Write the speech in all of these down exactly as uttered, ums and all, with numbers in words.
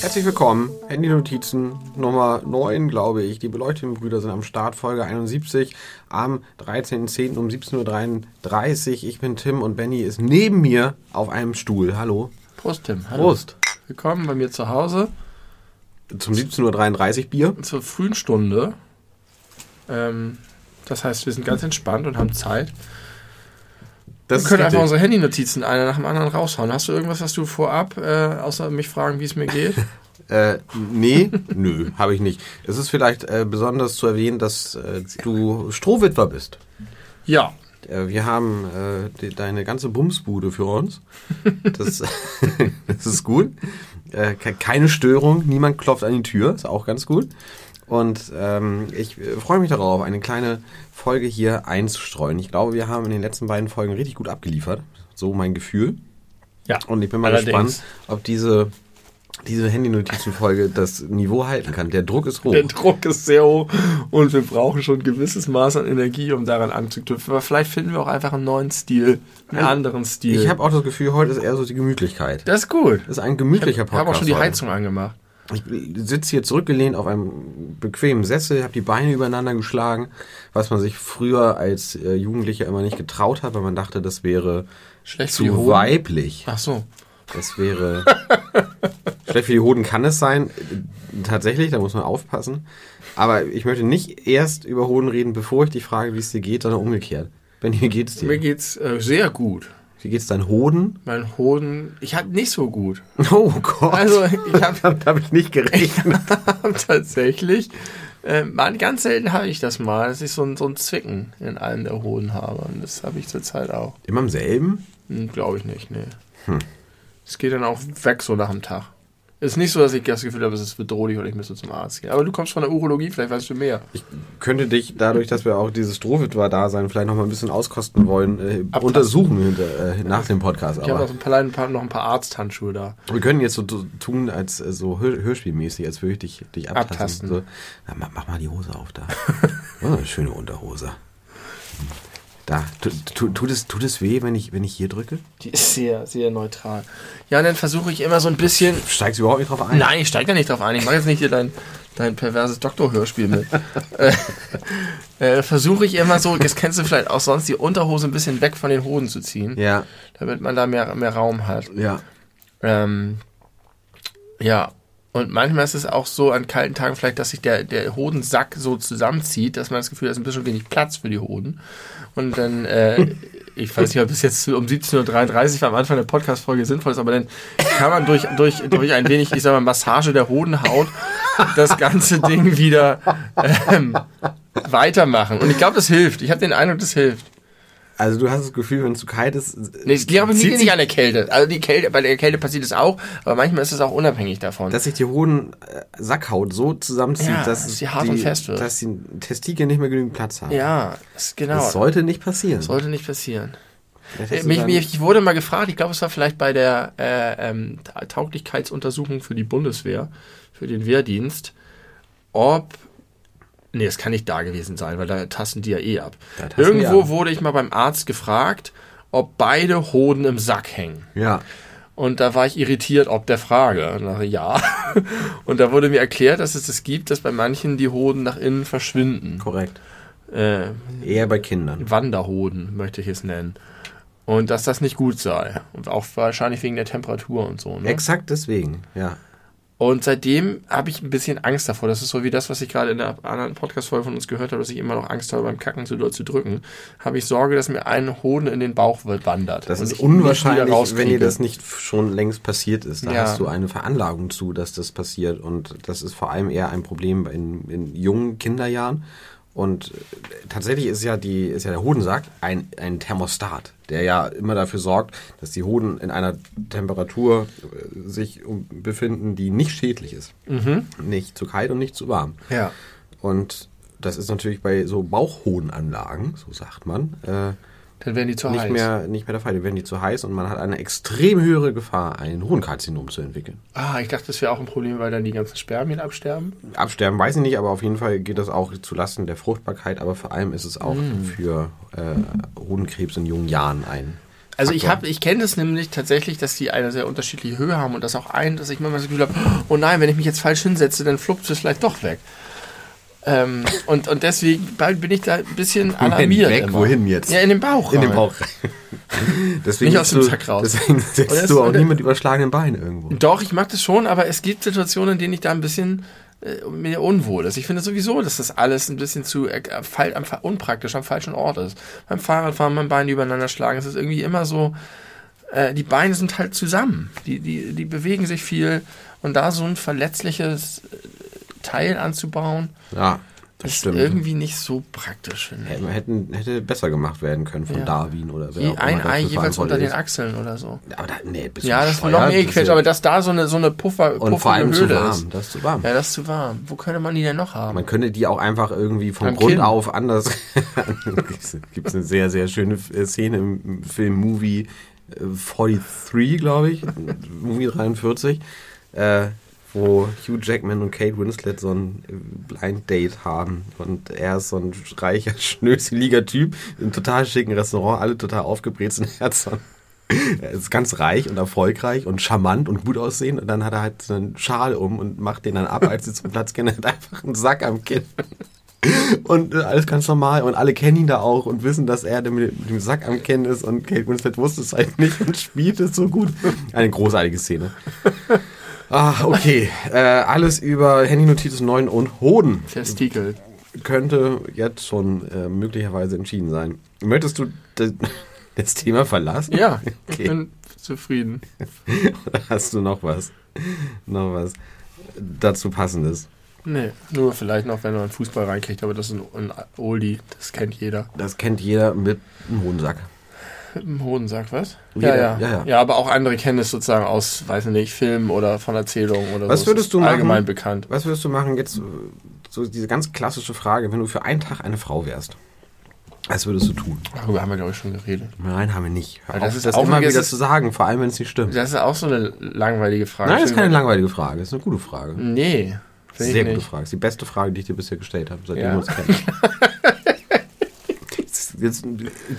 Herzlich willkommen, Handynotizen Nummer neun, glaube ich. Die Beleuchteten Brüder sind am Start, Folge einundsiebzig am dreizehnten zehnten um siebzehn Uhr dreiunddreißig. Ich bin Tim und Benny ist neben mir auf einem Stuhl. Hallo. Prost, Tim. Hallo. Prost. Willkommen bei mir zu Hause. Zum siebzehn Uhr dreiunddreißig Bier. Zur frühen Stunde. Ähm, das heißt, wir sind ganz entspannt und haben Zeit. Das wir können einfach unsere Handynotizen einer nach dem anderen raushauen. Hast du irgendwas, was du vorab, äh, außer mich fragen, wie es mir geht? äh, nee, nö, habe ich nicht. Es ist vielleicht äh, besonders zu erwähnen, dass äh, du Strohwitwer bist. Ja. Äh, wir haben äh, die, deine ganze Bumsbude für uns. Das, das ist gut. Äh, keine Störung, niemand klopft an die Tür, ist auch ganz gut. Und ähm, ich freue mich darauf, eine kleine Folge hier einzustreuen. Ich glaube, wir haben in den letzten beiden Folgen richtig gut abgeliefert. So mein Gefühl. Ja. Und ich bin mal gespannt, ob diese, diese Handynotizen-Folge das Niveau halten kann. Der Druck ist hoch. Der Druck ist sehr hoch und wir brauchen schon ein gewisses Maß an Energie, um daran anzuknüpfen. Aber vielleicht finden wir auch einfach einen neuen Stil, einen anderen Stil. Ich habe auch das Gefühl, heute ist eher so die Gemütlichkeit. Das ist gut. Das ist ein gemütlicher Podcast. Ich habe auch schon die Heizung angemacht. Ich sitze hier zurückgelehnt auf einem bequemen Sessel, habe die Beine übereinander geschlagen, was man sich früher als äh, Jugendlicher immer nicht getraut hat, weil man dachte, das wäre schlecht zu weiblich. Ach so. Das wäre... schlecht für die Hoden kann es sein, tatsächlich, da muss man aufpassen. Aber ich möchte nicht erst über Hoden reden, bevor ich dich frage, wie es dir geht, sondern umgekehrt. Benni, wie geht's dir? Mir geht's äh, sehr gut. Wie geht's deinen Hoden? Mein Hoden, ich hab nicht so gut. Oh Gott. Also ich habe hab ich nicht gerechnet. Tatsächlich. Äh, ganz selten habe ich das mal, dass ich so ein, so ein Zwicken in einem der Hoden habe. Und das habe ich zurzeit auch. Immer am selben? Hm, glaube ich nicht, nee. Hm. Es geht dann auch weg so nach dem Tag. Ist nicht so, dass ich das Gefühl habe, es ist bedrohlich und ich müsste zum Arzt gehen. Aber du kommst von der Urologie, vielleicht weißt du mehr. Ich könnte dich, dadurch, dass wir auch dieses Strohwitwer-Dasein vielleicht noch mal ein bisschen auskosten wollen, äh, untersuchen hinter, äh, nach dem Podcast. Ich habe noch, noch ein paar Arzthandschuhe da. Wir können jetzt so tun, als so hörspielmäßig, als würde ich dich, dich abtasten. abtasten. So. Na, mach mal die Hose auf da. Oh, eine schöne Unterhose. Da, tut, tut, tut, es, tut es weh, wenn ich, wenn ich hier drücke? Die ist sehr, sehr neutral. Ja, und dann versuche ich immer so ein bisschen... Steigst du überhaupt nicht drauf ein? Nein, ich steige da nicht drauf ein. Ich mache jetzt nicht hier dein, dein perverses Doktorhörspiel mit. äh, äh, versuche ich immer so, das kennst du vielleicht auch sonst, die Unterhose ein bisschen weg von den Hoden zu ziehen. Ja. Damit man da mehr, mehr Raum hat. Ja. Ähm, ja. Und manchmal ist es auch so an kalten Tagen vielleicht, dass sich der, der Hodensack so zusammenzieht, dass man das Gefühl hat, es ist ein bisschen wenig Platz für die Hoden. Und dann, äh, ich weiß nicht, ob es jetzt um siebzehn Uhr dreiunddreißig war, am Anfang der Podcast-Folge sinnvoll ist, aber dann kann man durch, durch, durch ein wenig, ich sag mal, Massage der Hodenhaut das ganze Ding wieder ähm, weitermachen. Und ich glaube, das hilft. Ich habe den Eindruck, das hilft. Also du hast das Gefühl, wenn es zu kalt ist... Nee, ich glaube, es liegt nicht an der Kälte. Also die Kälte, bei der Kälte passiert es auch, aber manchmal ist es auch unabhängig davon. Dass sich die hohen äh, Sackhaut so zusammenzieht, ja, dass, dass die hart die, und fest wird. Dass die Testikel nicht mehr genügend Platz haben. Ja, das, genau. Das sollte nicht passieren. Sollte nicht passieren. Äh, mich, mich, ich wurde mal gefragt, ich glaube, es war vielleicht bei der äh, ähm, Tauglichkeitsuntersuchung für die Bundeswehr, für den Wehrdienst, ob... Nee, das kann nicht da gewesen sein, weil da tasten die ja eh ab. Irgendwo ab. Wurde ich mal beim Arzt gefragt, ob beide Hoden im Sack hängen. Ja. Und da war ich irritiert, ob der Frage. Und dachte, ja. Und da wurde mir erklärt, dass es das gibt, dass bei manchen die Hoden nach innen verschwinden. Korrekt. Äh, Eher bei Kindern. Wanderhoden möchte ich es nennen. Und dass das nicht gut sei. Und auch wahrscheinlich wegen der Temperatur und so. Ne? Exakt deswegen, ja. Und seitdem habe ich ein bisschen Angst davor. Das ist so wie das, was ich gerade in der anderen Podcast-Folge von uns gehört habe, dass ich immer noch Angst habe, beim Kacken zu doll zu drücken. Habe ich Sorge, dass mir ein Hoden in den Bauch wandert. Das ist unwahrscheinlich, wenn dir das nicht schon längst passiert ist. Da ja. Hast du eine Veranlagung zu, dass das passiert. Und das ist vor allem eher ein Problem in, in jungen Kinderjahren. Und tatsächlich ist ja, die, ist ja der Hodensack ein, ein Thermostat, der ja immer dafür sorgt, dass die Hoden in einer Temperatur sich befinden, die nicht schädlich ist. Mhm. Nicht zu kalt und nicht zu warm. Ja. Und das ist natürlich bei so Bauchhodenanlagen, so sagt man, äh, Dann werden die zu nicht heiß. Mehr, nicht mehr der Fall, die werden die zu heiß und man hat eine extrem höhere Gefahr, ein Hodenkarzinom zu entwickeln. Ah, ich dachte, das wäre auch ein Problem, weil dann die ganzen Spermien absterben. Absterben weiß ich nicht, aber auf jeden Fall geht das auch zulasten der Fruchtbarkeit, aber vor allem ist es auch hm. für äh, Hodenkrebs in jungen Jahren ein Also ich habe, ich kenne das nämlich tatsächlich, dass die eine sehr unterschiedliche Höhe haben und das auch ein, dass ich manchmal das Gefühl habe, oh nein, wenn ich mich jetzt falsch hinsetze, dann fluppt es vielleicht doch weg. Ähm, und, und deswegen bin ich da ein bisschen alarmiert. Weg, immer. Wohin jetzt? Ja, in den Bauch rein. In den Bauch rein. Nicht aus dem Sack raus. Deswegen setzt du auch nie mit überschlagenen Beinen irgendwo. Doch, ich mag das schon, aber es gibt Situationen, in denen ich da ein bisschen äh, mir unwohl ist. Ich finde sowieso, dass das alles ein bisschen zu äh, fall, am, unpraktisch am falschen Ort ist. Beim Fahrradfahren, beim Bein übereinander schlagen, es ist irgendwie immer so, äh, die Beine sind halt zusammen. Die, die, die bewegen sich viel und da so ein verletzliches Teil anzubauen, ja, das ist stimmt. irgendwie nicht so praktisch, finde ich. Hätten, hätte besser gemacht werden können von ja. Darwin oder wer Je, auch immer. Ein Ei jeweils unter ist. Den Achseln oder so. Aber da, nee, bist ja, das ist noch mehr gequetscht, aber dass da so eine, so eine Puffer, und vor allem Höhle zu warm, ist. Das ist zu warm. Ja, das ist zu warm. Wo könnte man die denn noch haben? Man könnte die auch einfach irgendwie vom Beim Grund Kinn. Auf anders... Gibt es eine sehr, sehr schöne Szene im Film Movie forty-three, glaube ich. Movie dreiundvierzig. Äh... wo Hugh Jackman und Kate Winslet so ein Blind Date haben und er ist so ein reicher, schnöseliger Typ im total schicken Restaurant, alle total aufgebrezten Herzen. Er ist ganz reich und erfolgreich und charmant und gut aussehen und dann hat er halt so einen Schal um und macht den dann ab, als sie zum Platz gehen, hat einfach einen Sack am Kinn. Und alles ganz normal und alle kennen ihn da auch und wissen, dass er mit dem Sack am Kinn ist und Kate Winslet wusste es halt nicht und spielt es so gut. Eine großartige Szene. Ah, okay. Äh, alles über Handynotizen neun und Hoden. Testikel. Könnte jetzt schon äh, möglicherweise entschieden sein. Möchtest du das, das Thema verlassen? Ja, okay. Ich bin zufrieden. Oder hast du noch was? Noch was dazu Passendes? Nee, nur vielleicht noch, wenn man Fußball reinkriegt, aber das ist ein Oldie, das kennt jeder. Das kennt jeder mit einem Hodensack. Im Hodensack, was? Ja ja. ja, ja. Ja, aber auch andere kennen es sozusagen aus, weiß nicht, Filmen oder von Erzählungen oder was so. Würdest du machen, allgemein bekannt. Was würdest du machen, jetzt so diese ganz klassische Frage, wenn du für einen Tag eine Frau wärst? Was würdest du tun? Darüber haben wir, glaube ich, schon geredet. Nein, haben wir nicht. Hör auf, das ist das auch immer wieder zu sagen, vor allem, wenn es nicht stimmt. Das ist auch so eine langweilige Frage. Nein, das ist keine langweilige Frage, das ist eine gute Frage. Nee, finde ich nicht. Sehr gute Frage. Das ist die beste Frage, die ich dir bisher gestellt habe, seitdem ja. wir uns kennen. Jetzt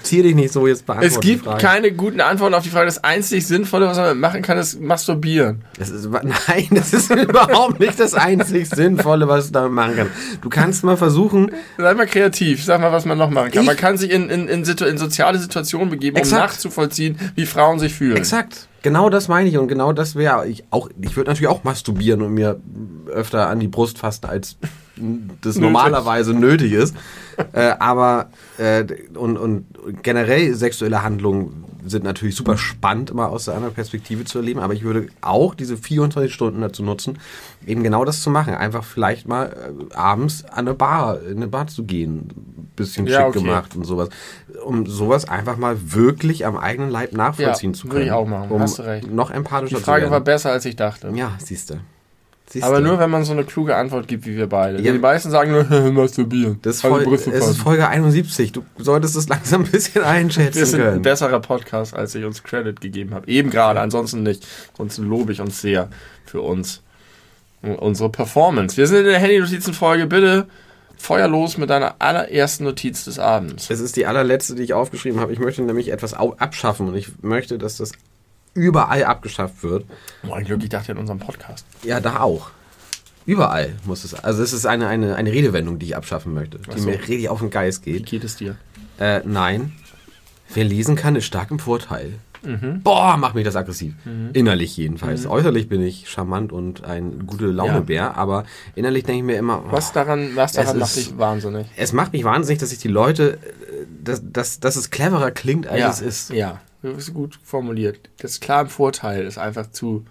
zieh dich nicht so, jetzt beantworten. Es gibt Fragen. Keine guten Antworten auf die Frage. Das einzig Sinnvolle, was man machen kann, ist masturbieren. Das ist, nein, das ist überhaupt nicht das einzig Sinnvolle, was du damit machen kannst. Du kannst mal versuchen... Sei mal kreativ, sag mal, was man noch machen kann. Ich? Man kann sich in, in, in, situ- in soziale Situationen begeben, Exakt. Um nachzuvollziehen, wie Frauen sich fühlen. Exakt. Genau das meine ich und genau das wäre ich auch. Ich würde natürlich auch masturbieren und mir öfter an die Brust fassen, als das normalerweise nötig ist. Äh, aber äh, und, und generell sexuelle Handlungen sind natürlich super spannend, immer aus der anderen Perspektive zu erleben. Aber ich würde auch diese vierundzwanzig Stunden dazu nutzen, eben genau das zu machen. Einfach vielleicht mal äh, abends an eine Bar, in eine Bar zu gehen. Bisschen ja, schick okay. gemacht und sowas. Um sowas einfach mal wirklich am eigenen Leib nachvollziehen ja, zu können. Würde ich auch machen, um hast du recht. Noch empathischer zu werden. Die Frage war besser, als ich dachte. Ja, siehst du. Aber du. Nur, wenn man so eine kluge Antwort gibt, wie wir beide. Ja. Die meisten sagen nur, masturbieren. Das ist, voll, es ist Folge einundsiebzig. Du solltest es langsam ein bisschen einschätzen können. Das ist ein können. besserer Podcast, als ich uns Credit gegeben habe. Eben gerade, ansonsten nicht. Ansonsten lobe ich uns sehr für uns. Unsere Performance. Wir sind in der Handy-Notizen-Folge, bitte... Feuer los mit deiner allerersten Notiz des Abends. Es ist die allerletzte, die ich aufgeschrieben habe. Ich möchte nämlich etwas au- abschaffen und ich möchte, dass das überall abgeschafft wird. Oh, ein Glück, ich dachte in unserem Podcast. Ja, da auch. Überall muss es. Also es ist eine, eine, eine Redewendung, die ich abschaffen möchte, die so. Mir richtig auf den Geist geht. Wie geht es dir? Äh, nein. Wer lesen kann, ist stark im Vorteil. Mhm. Boah, macht mich das aggressiv. Mhm. Innerlich jedenfalls. Mhm. Äußerlich bin ich charmant und ein gute Launebär, ja. aber innerlich denke ich mir immer... Oh, was daran, was daran macht dich wahnsinnig? Es macht mich wahnsinnig, dass ich die Leute... Dass, dass, dass es cleverer klingt, als ja. es ist. Ja, das ist gut formuliert. Das klar im Vorteil ist einfach zu...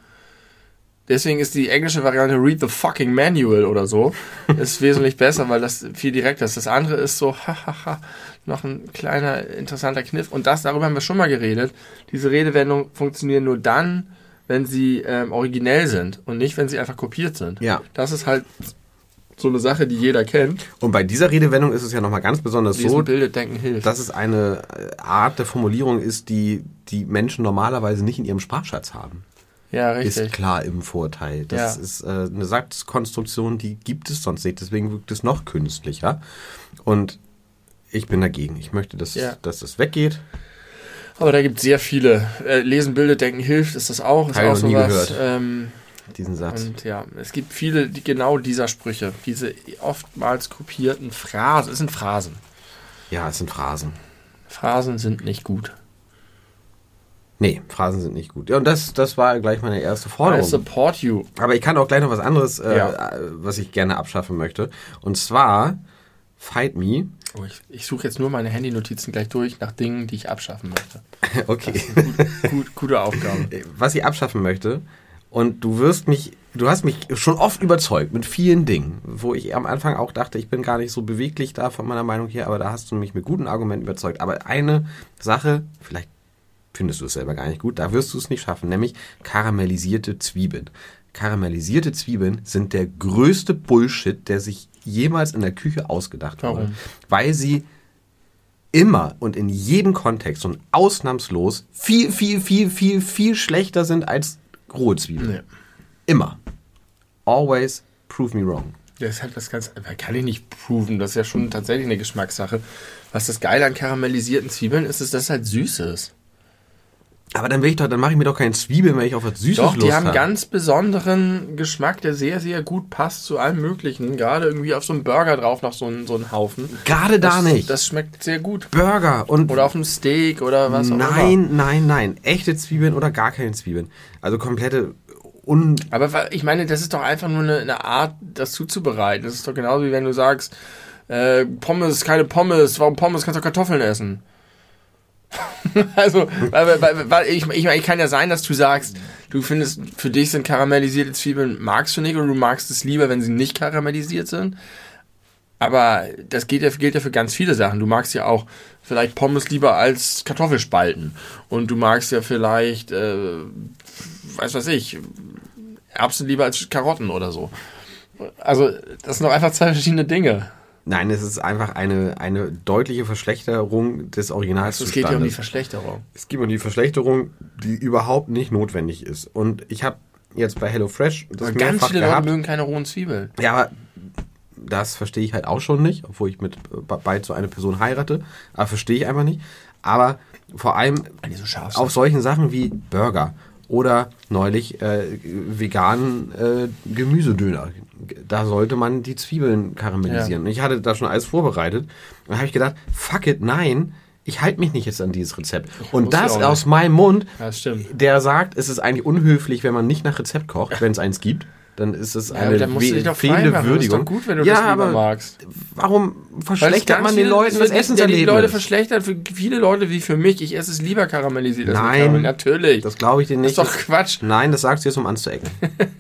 Deswegen ist die englische Variante Read the fucking Manual oder so ist wesentlich besser, weil das viel direkter ist. Das andere ist so, hahaha, noch ein kleiner, interessanter Kniff. Und das, darüber haben wir schon mal geredet. Diese Redewendungen funktionieren nur dann, wenn sie ähm, originell sind und nicht, wenn sie einfach kopiert sind. Ja. Das ist halt so eine Sache, die jeder kennt. Und bei dieser Redewendung ist es ja nochmal ganz besonders Lesen, so, bildet, denken, hilft. Dass es eine Art der Formulierung ist, die die Menschen normalerweise nicht in ihrem Sprachschatz haben. Ja, richtig. Ist klar im Vorteil. Das ja. ist äh, eine Satzkonstruktion, die gibt es sonst nicht. Deswegen wirkt es noch künstlicher. Und ich bin dagegen. Ich möchte, dass, ja. dass das weggeht. Aber da gibt es sehr viele. Äh, Lesen, bildet, denken, hilft ist das auch. Ist auch so was. Ähm, diesen Satz. Und ja, es gibt viele, die genau dieser Sprüche, diese oftmals kopierten Phrasen. Es sind Phrasen. Ja, es sind Phrasen. Phrasen sind nicht gut. Nee, Phrasen sind nicht gut. Ja, und das, das war gleich meine erste Forderung. I support you. Aber ich kann auch gleich noch was anderes, äh, ja. was ich gerne abschaffen möchte. Und zwar, fight me. Oh, ich ich suche jetzt nur meine Handynotizen gleich durch nach Dingen, die ich abschaffen möchte. Okay. Gut, gut, gute Aufgabe. Was ich abschaffen möchte, und du wirst mich, du hast mich schon oft überzeugt mit vielen Dingen, wo ich am Anfang auch dachte, ich bin gar nicht so beweglich da von meiner Meinung her, aber da hast du mich mit guten Argumenten überzeugt. Aber eine Sache, vielleicht findest du es selber gar nicht gut, da wirst du es nicht schaffen, nämlich karamellisierte Zwiebeln. Karamellisierte Zwiebeln sind der größte Bullshit, der sich jemals in der Küche ausgedacht wurde. Warum? Weil sie immer und in jedem Kontext und ausnahmslos viel, viel, viel, viel, viel schlechter sind als rohe Zwiebeln. Nee. Immer. Always prove me wrong. Das ist halt was ganz, kann ich nicht proven, das ist ja schon tatsächlich eine Geschmackssache. Was das Geile an karamellisierten Zwiebeln ist, ist, dass es halt süß ist. Aber dann will ich doch, dann mache ich mir doch keine Zwiebeln, wenn ich auf was Süßes Lust habe. Doch, die haben einen ganz besonderen Geschmack, der sehr, sehr gut passt zu allem Möglichen. Gerade irgendwie auf so einem Burger drauf noch so einen, so einen Haufen. Gerade da nicht. Das schmeckt sehr gut. Burger und... Oder auf einem Steak oder was auch immer. Nein, nein, nein. Echte Zwiebeln oder gar keine Zwiebeln. Also komplette... Un Aber ich meine, das ist doch einfach nur eine, eine Art, das zuzubereiten. Das ist doch genauso, wie wenn du sagst, äh, Pommes, keine Pommes. Warum Pommes? Kannst du Kartoffeln essen. Also, weil, weil, weil ich, ich, ich kann ja sein, dass du sagst, du findest, für dich sind karamellisierte Zwiebeln, magst du nicht, oder du magst es lieber, wenn sie nicht karamellisiert sind. Aber das gilt ja, gilt ja für ganz viele Sachen. Du magst ja auch vielleicht Pommes lieber als Kartoffelspalten. Und du magst ja vielleicht, äh, weiß was ich, Erbsen lieber als Karotten oder so. Also, das sind doch einfach zwei verschiedene Dinge. Nein, es ist einfach eine, eine deutliche Verschlechterung des Originalzustandes. Es geht ja um die Verschlechterung. Es geht um die Verschlechterung, die überhaupt nicht notwendig ist. Und ich habe jetzt bei HelloFresh das mehrfach gehabt. Ganz viele Leute mögen keine rohen Zwiebeln. Ja, aber das verstehe ich halt auch schon nicht, obwohl ich mit bald so eine Person heirate. Aber verstehe ich einfach nicht. Aber vor allem so auf solchen Sachen wie Burger oder neulich äh, veganen äh, Gemüsedöner. Da sollte man die Zwiebeln karamellisieren. Ja. Ich hatte da schon alles vorbereitet. Und habe ich gedacht, fuck it, nein, ich halte mich nicht jetzt an dieses Rezept. Ich und das aus meinem Mund, ja, der sagt, es ist eigentlich unhöflich, wenn man nicht nach Rezept kocht, wenn es eins gibt. Dann ist es eine ja, we- fehlende Würdigung. Gut, wenn du ja, das lieber aber magst. Warum verschlechtert man den Leuten das Essenserlebnis? Die Leute verschlechtert für viele Leute wie für mich. Ich esse es lieber karamellisiert. Nein, natürlich. Das glaube ich dir nicht. Das ist doch Quatsch. Nein, das sagst du jetzt, um anzuecken.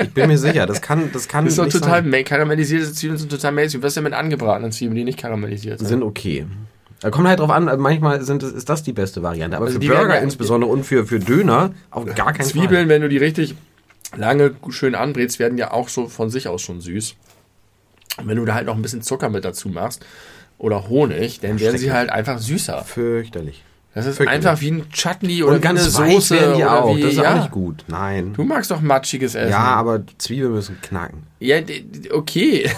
Ich bin mir sicher, das kann, das kann das ist nicht total sein. Karamellisierte Zwiebeln sind total mainstream. Was ist denn mit angebratenen Zwiebeln, die nicht karamellisiert sind? Sind okay. Da kommt halt drauf an, manchmal sind, ist das die beste Variante. Aber also für Burger werden, insbesondere und für, für Döner auf gar keinen Fall. Zwiebeln, wenn du die richtig lange schön anbrätst, werden ja auch so von sich aus schon süß. Und wenn du da halt noch ein bisschen Zucker mit dazu machst oder Honig, dann werden sie halt einfach süßer. Fürchterlich. Das ist Fürchterlich. Einfach wie ein Chutney oder wie eine Soße. Werden die oder auch. Wie, das ist ja. auch nicht gut. Nein. Du magst doch matschiges Essen. Ja, aber Zwiebeln müssen knacken. Ja, okay.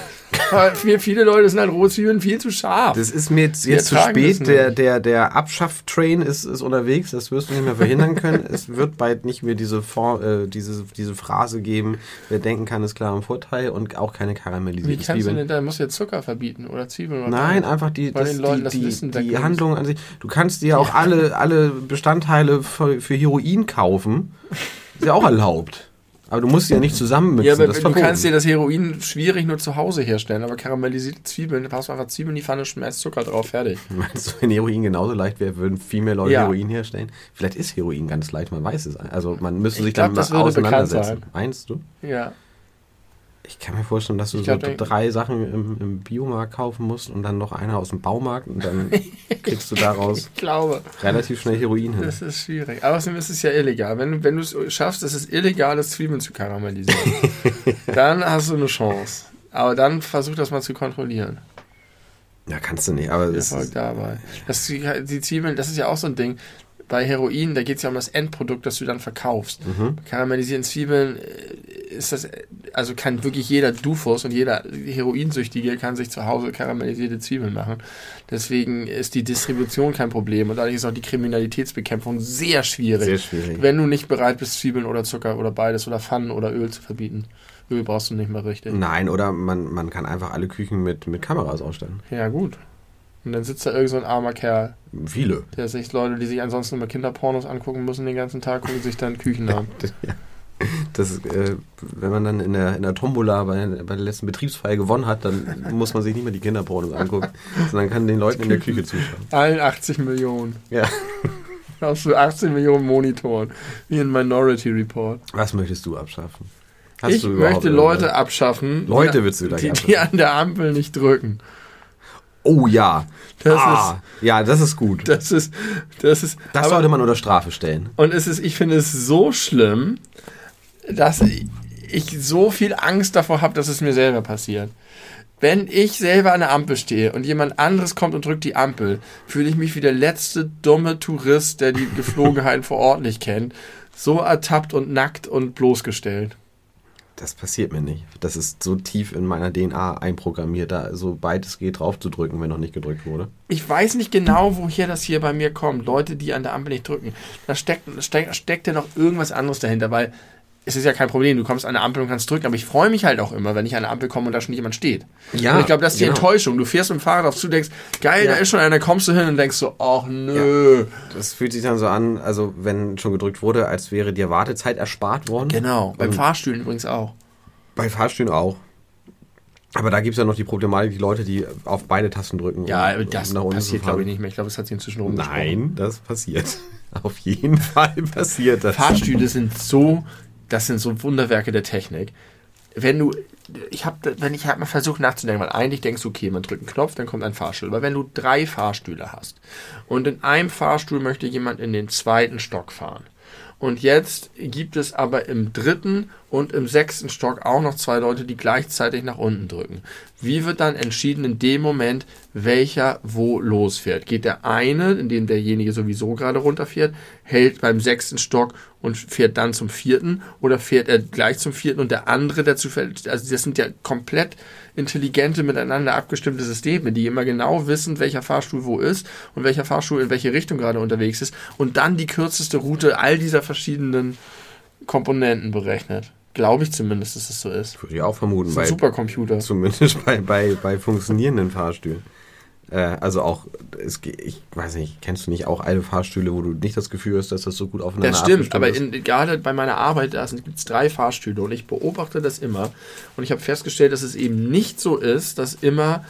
Für viele Leute sind halt rohe Zwiebeln viel zu scharf. Das ist mir jetzt, jetzt zu spät. Der, der, der Abschaff-Train ist, ist unterwegs. Das wirst du nicht mehr verhindern können. Es wird bald nicht mehr diese, Form, äh, diese, diese Phrase geben, wer denken kann, ist klar im Vorteil, und auch keine karamellisierte Zwiebeln. Wie kannst du denn, da musst du jetzt Zucker verbieten oder Zwiebeln? Oder Nein, einfach die, das, die, Leuten, das die, wissen, die Handlung an sich. Du kannst dir ja auch alle, alle Bestandteile für, für Heroin kaufen. Ist ja auch erlaubt. Aber du musst sie ja nicht zusammenmixen. Ja, aber das du verboten. Kannst dir das Heroin schwierig nur zu Hause herstellen, aber karamellisierte Zwiebeln, da passt einfach Zwiebeln in die Pfanne, schmeißt Zucker drauf, fertig. Meinst du, wenn Heroin genauso leicht wäre, würden viel mehr Leute ja. Heroin herstellen? Vielleicht ist Heroin ganz leicht, man weiß es. Also man müsste sich damit mal auseinandersetzen. Meinst du? Ja. Ich kann mir vorstellen, dass du ich so glaub, drei Sachen im, im Biomarkt kaufen musst und dann noch eine aus dem Baumarkt und dann kriegst du daraus ich glaube, relativ schnell Heroin hin. Das ist schwierig. Aber außerdem ist es ja illegal. Wenn, wenn du es schaffst, ist es illegal, das Zwiebeln zu karamellisieren. Dann hast du eine Chance. Aber dann versuch das mal zu kontrollieren. Ja, kannst du nicht, aber es ist dabei. Das, die Zwiebeln, das ist ja auch so ein Ding. Bei Heroin, da geht es ja um das Endprodukt, das du dann verkaufst. Mhm. Bei karamellisierten Zwiebeln ist das, also kann wirklich jeder Dufus und jeder Heroinsüchtige kann sich zu Hause karamellisierte Zwiebeln machen. Deswegen ist die Distribution kein Problem und dadurch ist auch die Kriminalitätsbekämpfung sehr schwierig. Sehr schwierig. Wenn du nicht bereit bist, Zwiebeln oder Zucker oder beides oder Pfannen oder Öl zu verbieten. Öl brauchst du nicht mal richtig. Nein, oder man, man kann einfach alle Küchen mit, mit Kameras ausstatten. Ja, gut. Und dann sitzt da irgend so ein armer Kerl. Viele. Der sich Leute, die sich ansonsten immer Kinderpornos angucken müssen den ganzen Tag, gucken sich dann Küchen an. Ja. Das, äh, wenn man dann in der, in der Tombola bei, bei der letzten Betriebsfeier gewonnen hat, dann muss man sich nicht mehr die Kinderpornos angucken, sondern kann den Leuten in der Küche zuschauen. Allen achtzig Millionen. Ja. Auf so achtzehn Millionen Monitoren. Wie ein Minority Report. Was möchtest du abschaffen? Hast ich möchte Leute oder? abschaffen, Leute willst du da die, abschaffen. Die an der Ampel nicht drücken. Oh ja. Das ah, ist, ja, das ist gut. Das ist, das ist. Das aber, sollte man unter Strafe stellen. Und es ist, ich finde es so schlimm, dass ich, ich so viel Angst davor habe, dass es mir selber passiert. Wenn ich selber an der Ampel stehe und jemand anderes kommt und drückt die Ampel, fühle ich mich wie der letzte dumme Tourist, der die Geflogenheiten vor Ort nicht kennt, so ertappt und nackt und bloßgestellt. Das passiert mir nicht. Das ist so tief in meiner D N A einprogrammiert, da sobald es geht, drauf zu drücken, wenn noch nicht gedrückt wurde. Ich weiß nicht genau, woher das hier bei mir kommt. Leute, die an der Ampel nicht drücken. Da steckt, steckt, steckt ja noch irgendwas anderes dahinter, weil es ist ja kein Problem. Du kommst an der Ampel und kannst drücken, aber ich freue mich halt auch immer, wenn ich an der Ampel komme und da schon jemand steht. Ja, und ich glaube, das ist die genau. Enttäuschung. Du fährst mit dem Fahrrad drauf zu, denkst, geil, ja. Da ist schon einer, kommst du hin und denkst so, ach nö. Ja. Das fühlt sich dann so an, also wenn schon gedrückt wurde, als wäre dir Wartezeit erspart worden. Genau, beim und Fahrstühlen übrigens auch. Bei Fahrstühlen auch. Aber da gibt es ja noch die Problematik, die Leute, die auf beide Tasten drücken. Ja, um, das um passiert glaube ich nicht mehr. Ich glaube, es hat sich inzwischen rumgesprochen. Nein, das passiert. Auf jeden Fall passiert das. Fahrstühle sind so... Das sind so Wunderwerke der Technik. Wenn du, ich habe, wenn ich habe mal versucht nachzudenken, weil eigentlich denkst du, okay, man drückt einen Knopf, dann kommt ein Fahrstuhl. Aber wenn du drei Fahrstühle hast und in einem Fahrstuhl möchte jemand in den zweiten Stock fahren und jetzt gibt es aber im dritten und im sechsten Stock auch noch zwei Leute, die gleichzeitig nach unten drücken. Wie wird dann entschieden in dem Moment, welcher wo losfährt? Geht der eine, in dem derjenige sowieso gerade runterfährt, hält beim sechsten Stock und fährt dann zum vierten oder fährt er gleich zum vierten und der andere dazu fährt? Also das sind ja komplett intelligente, miteinander abgestimmte Systeme, die immer genau wissen, welcher Fahrstuhl wo ist und welcher Fahrstuhl in welche Richtung gerade unterwegs ist und dann die kürzeste Route all dieser verschiedenen Komponenten berechnet. Glaube ich zumindest, dass es das so ist. Würde ich auch vermuten. Das ist ein bei, Supercomputer. Zumindest bei, bei, bei funktionierenden Fahrstühlen. Äh, also auch, es, ich weiß nicht, kennst du nicht auch alte Fahrstühle, wo du nicht das Gefühl hast, dass das so gut aufeinander abgestimmt ist? Das stimmt, aber in, gerade bei meiner Arbeit gibt es drei Fahrstühle und ich beobachte das immer. Und ich habe festgestellt, dass es eben nicht so ist, dass immer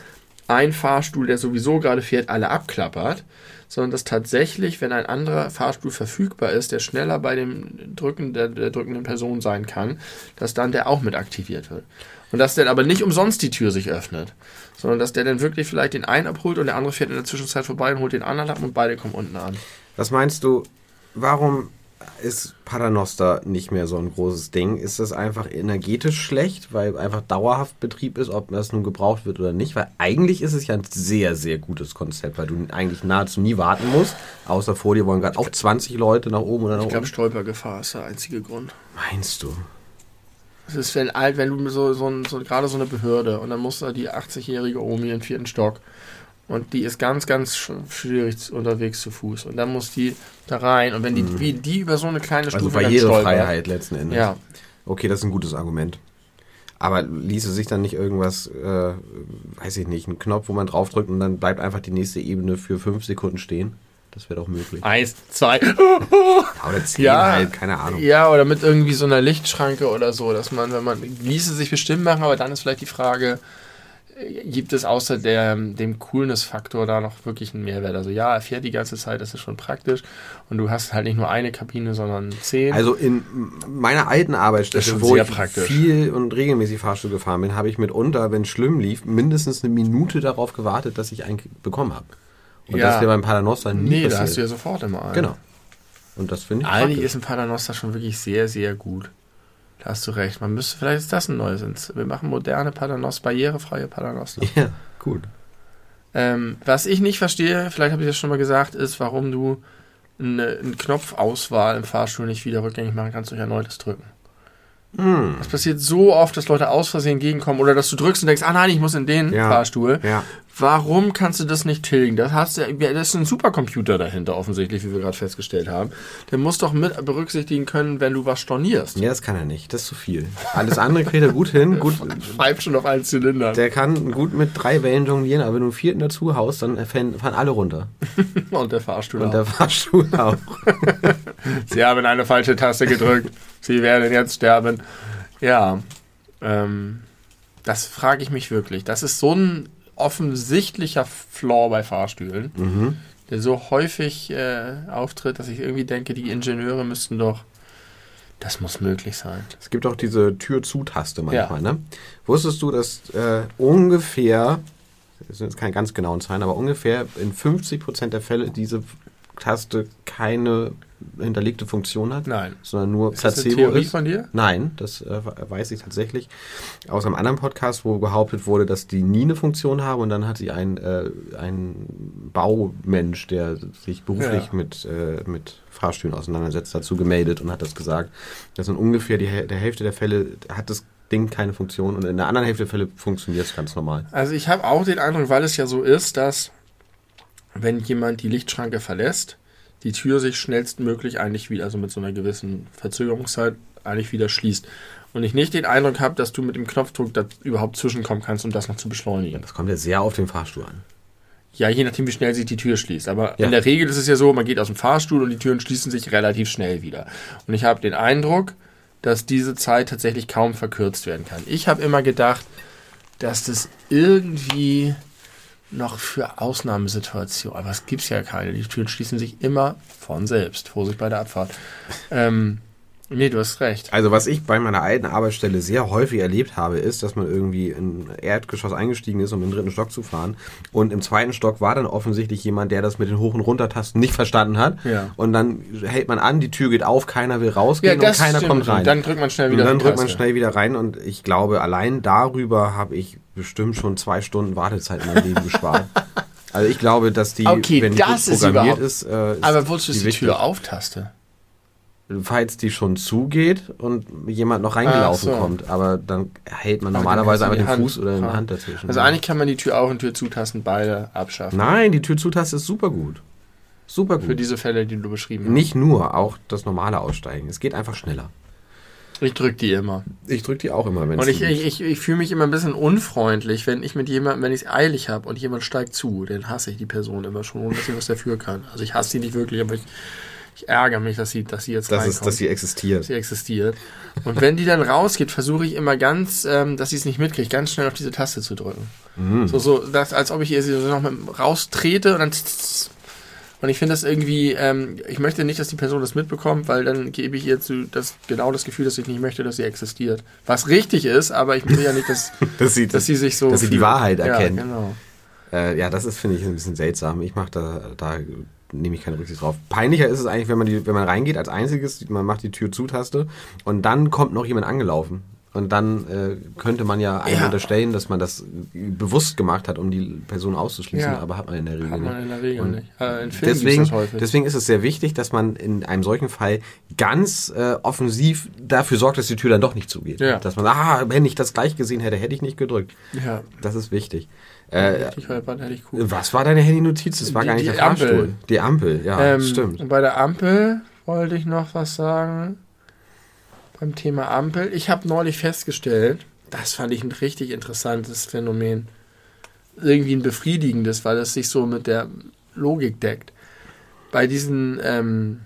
ein Fahrstuhl, der sowieso gerade fährt, alle abklappert, sondern dass tatsächlich, wenn ein anderer Fahrstuhl verfügbar ist, der schneller bei dem Drücken der, der drückenden Person sein kann, dass dann der auch mit aktiviert wird. Und dass dann aber nicht umsonst die Tür sich öffnet, sondern dass der dann wirklich vielleicht den einen abholt und der andere fährt in der Zwischenzeit vorbei und holt den anderen ab und beide kommen unten an. Was meinst du, warum ist Paternoster nicht mehr so ein großes Ding? Ist das einfach energetisch schlecht, weil einfach dauerhaft Betrieb ist, ob das nun gebraucht wird oder nicht? Weil eigentlich ist es ja ein sehr, sehr gutes Konzept, weil du eigentlich nahezu nie warten musst, außer vor dir wollen gerade auch zwanzig Leute nach oben oder nach unten. Ich glaube, Stolpergefahr ist der einzige Grund. Meinst du? Es ist wenn alt, wenn du so, so, so gerade so eine Behörde und dann muss da die achtzig-jährige Omi im vierten Stock und die ist ganz, ganz schwierig unterwegs zu Fuß. Und dann muss die da rein. Und wenn die, mhm. wie die über so eine kleine Stufe stolpert. Also Barrierefreiheit letzten Endes. Ja. Okay, das ist ein gutes Argument. Aber ließe sich dann nicht irgendwas, äh, weiß ich nicht, einen Knopf, wo man draufdrückt und dann bleibt einfach die nächste Ebene für fünf Sekunden stehen? Das wäre doch möglich. Eins, zwei. Oder zehn ja, halt, keine Ahnung. Ja, oder mit irgendwie so einer Lichtschranke oder so, dass man, wenn man, ließe sich bestimmt machen, aber dann ist vielleicht die Frage... Gibt es außer der, dem Coolness-Faktor da noch wirklich einen Mehrwert? Also ja, er fährt die ganze Zeit, das ist schon praktisch und du hast halt nicht nur eine Kabine, sondern zehn. Also in meiner alten Arbeitsstätte, wo ich praktisch. viel und regelmäßig Fahrstuhl gefahren bin, habe ich mitunter, wenn es schlimm lief, mindestens eine Minute darauf gewartet, dass ich einen bekommen habe. Und ja. Das wäre beim Paternoster nie Nee, passiert. Da hast du ja sofort immer einen. Genau. Und das finde ich Eigentlich praktisch. Ist ein Paternoster schon wirklich sehr, sehr gut. Da hast du recht. Man müsste, vielleicht ist das ein Neues. Wir machen moderne Paternoster, barrierefreie Paternoster. Ja, cool. Ähm, was ich nicht verstehe, vielleicht habe ich das schon mal gesagt, ist, warum du eine, eine Knopfauswahl im Fahrstuhl nicht wieder rückgängig machen kannst durch erneutes Drücken. Mm. Das passiert so oft, dass Leute aus Versehen entgegenkommen oder dass du drückst und denkst, ah nein, ich muss in den ja. Fahrstuhl. Ja. Warum kannst du das nicht tilgen? Das, hast du, das ist ein Supercomputer dahinter offensichtlich, wie wir gerade festgestellt haben. Der muss doch mit berücksichtigen können, wenn du was stornierst. Ja, das kann er nicht. Das ist zu viel. Alles andere kriegt er gut hin. Gut, pfeift schon auf allen Zylindern. Der kann gut mit drei Wellen jonglieren, aber wenn du einen vierten dazu haust, dann fahren alle runter. Und der Fahrstuhl und auch. Und der Fahrstuhl auch. Sie haben eine falsche Taste gedrückt. Sie werden jetzt sterben. Ja, ähm, das frage ich mich wirklich. Das ist so ein offensichtlicher Flaw bei Fahrstühlen, mhm. der so häufig äh, auftritt, dass ich irgendwie denke, die Ingenieure müssten doch, das muss möglich sein. Es gibt auch diese Tür-zu-Taste manchmal, ja. ne? Wusstest du, dass äh, ungefähr, das sind jetzt keine ganz genauen Zahlen, aber ungefähr in fünfzig Prozent der Fälle diese Taste keine hinterlegte Funktion hat, Nein. sondern nur Placebo ist. Ist das eine Theorie von dir? Nein, das äh, weiß ich tatsächlich. Aus einem anderen Podcast, wo behauptet wurde, dass die nie eine Funktion haben und dann hat sie ein, äh, ein Baumensch, der sich beruflich ja. mit, äh, mit Fahrstühlen auseinandersetzt, dazu gemeldet und hat das gesagt. Das sind ungefähr die der Hälfte der Fälle hat das Ding keine Funktion und in der anderen Hälfte der Fälle funktioniert es ganz normal. Also ich habe auch den Eindruck, weil es ja so ist, dass wenn jemand die Lichtschranke verlässt, die Tür sich schnellstmöglich eigentlich wieder, also mit so einer gewissen Verzögerungszeit, eigentlich wieder schließt. Und ich nicht den Eindruck habe, dass du mit dem Knopfdruck da überhaupt zwischenkommen kannst, um das noch zu beschleunigen. Das kommt ja sehr auf den Fahrstuhl an. Ja, je nachdem, wie schnell sich die Tür schließt. Aber ja. in der Regel ist es ja so, man geht aus dem Fahrstuhl und die Türen schließen sich relativ schnell wieder. Und ich habe den Eindruck, dass diese Zeit tatsächlich kaum verkürzt werden kann. Ich habe immer gedacht, dass das irgendwie noch für Ausnahmesituationen, aber es gibt ja keine. Die Türen schließen sich immer von selbst. Vorsicht bei der Abfahrt. Ähm, nee, du hast recht. Also was ich bei meiner alten Arbeitsstelle sehr häufig erlebt habe, ist, dass man irgendwie in Erdgeschoss eingestiegen ist, um in den dritten Stock zu fahren. Und im zweiten Stock war dann offensichtlich jemand, der das mit den Hoch- und Runtertasten nicht verstanden hat. Ja. Und dann hält man an, die Tür geht auf, keiner will rausgehen ja, und keiner stimmt. kommt rein. Dann drückt man schnell wieder rein. Und dann drückt man schnell wieder rein. Und ich glaube, allein darüber habe ich bestimmt schon zwei Stunden Wartezeit in meinem Leben gespart. Also ich glaube, dass die, okay, wenn die gut programmiert ist, ist, äh, ist... Aber wozu ist die wichtig. Tür auftaste? Falls die schon zugeht und jemand noch reingelaufen ah, so. kommt, aber dann hält man aber normalerweise einfach den Hand Fuß oder die Hand dazwischen. Also eigentlich kann man die Tür auf und Tür zutasten beide abschaffen. Nein, die Tür zutasten ist super gut. Super gut. Für diese Fälle, die du beschrieben hast. Nicht nur, auch das normale Aussteigen. Es geht einfach schneller. Ich drück die immer. Ich drück die auch immer, wenn es Und ich, ich, ich, ich fühle mich immer ein bisschen unfreundlich, wenn ich mit jemandem, wenn ich es eilig habe und jemand steigt zu, dann hasse ich die Person immer schon, ohne dass sie was dafür kann. Also ich hasse sie nicht wirklich, aber ich, ich ärgere mich, dass sie, dass sie jetzt das reinkommt. Ist, dass sie existiert. Dass sie existiert. Und wenn die dann rausgeht, versuche ich immer ganz, ähm, dass sie es nicht mitkriegt, ganz schnell auf diese Taste zu drücken. Mhm. So, so dass, als ob ich ihr sie so noch mit raustrete und dann... Und ich finde das irgendwie, ähm, ich möchte nicht, dass die Person das mitbekommt, weil dann gebe ich ihr zu, das, genau das Gefühl, dass ich nicht möchte, dass sie existiert. Was richtig ist, aber ich will ja nicht, dass, dass, sie, dass sie sich so... Dass sie die Wahrheit erkennt. Ja, genau. Äh, ja, das ist, finde ich, ein bisschen seltsam. Ich mache da, da nehme ich keine Rücksicht drauf. Peinlicher ist es eigentlich, wenn man, die, wenn man reingeht als einziges, man macht die Tür-zu-Taste und dann kommt noch jemand angelaufen. Und dann äh, könnte man ja einem ja. unterstellen, dass man das bewusst gemacht hat, um die Person auszuschließen, ja. aber hat man in der Regel nicht. Hat man in der Regel nicht. Äh, in Filmen deswegen, das häufig. Deswegen ist es sehr wichtig, dass man in einem solchen Fall ganz äh, offensiv dafür sorgt, dass die Tür dann doch nicht zugeht. Ja. Dass man, ah, wenn ich das gleich gesehen hätte, hätte ich nicht gedrückt. Ja. Das ist wichtig. Äh, was war deine Handynotiz? Das war die, gar nicht der Fahrstuhl. Ampel. Die Ampel, ja, ähm, stimmt. Und bei der Ampel wollte ich noch was sagen. Beim Thema Ampel. Ich habe neulich festgestellt, das fand ich ein richtig interessantes Phänomen, irgendwie ein befriedigendes, weil es sich so mit der Logik deckt. Bei diesen ähm,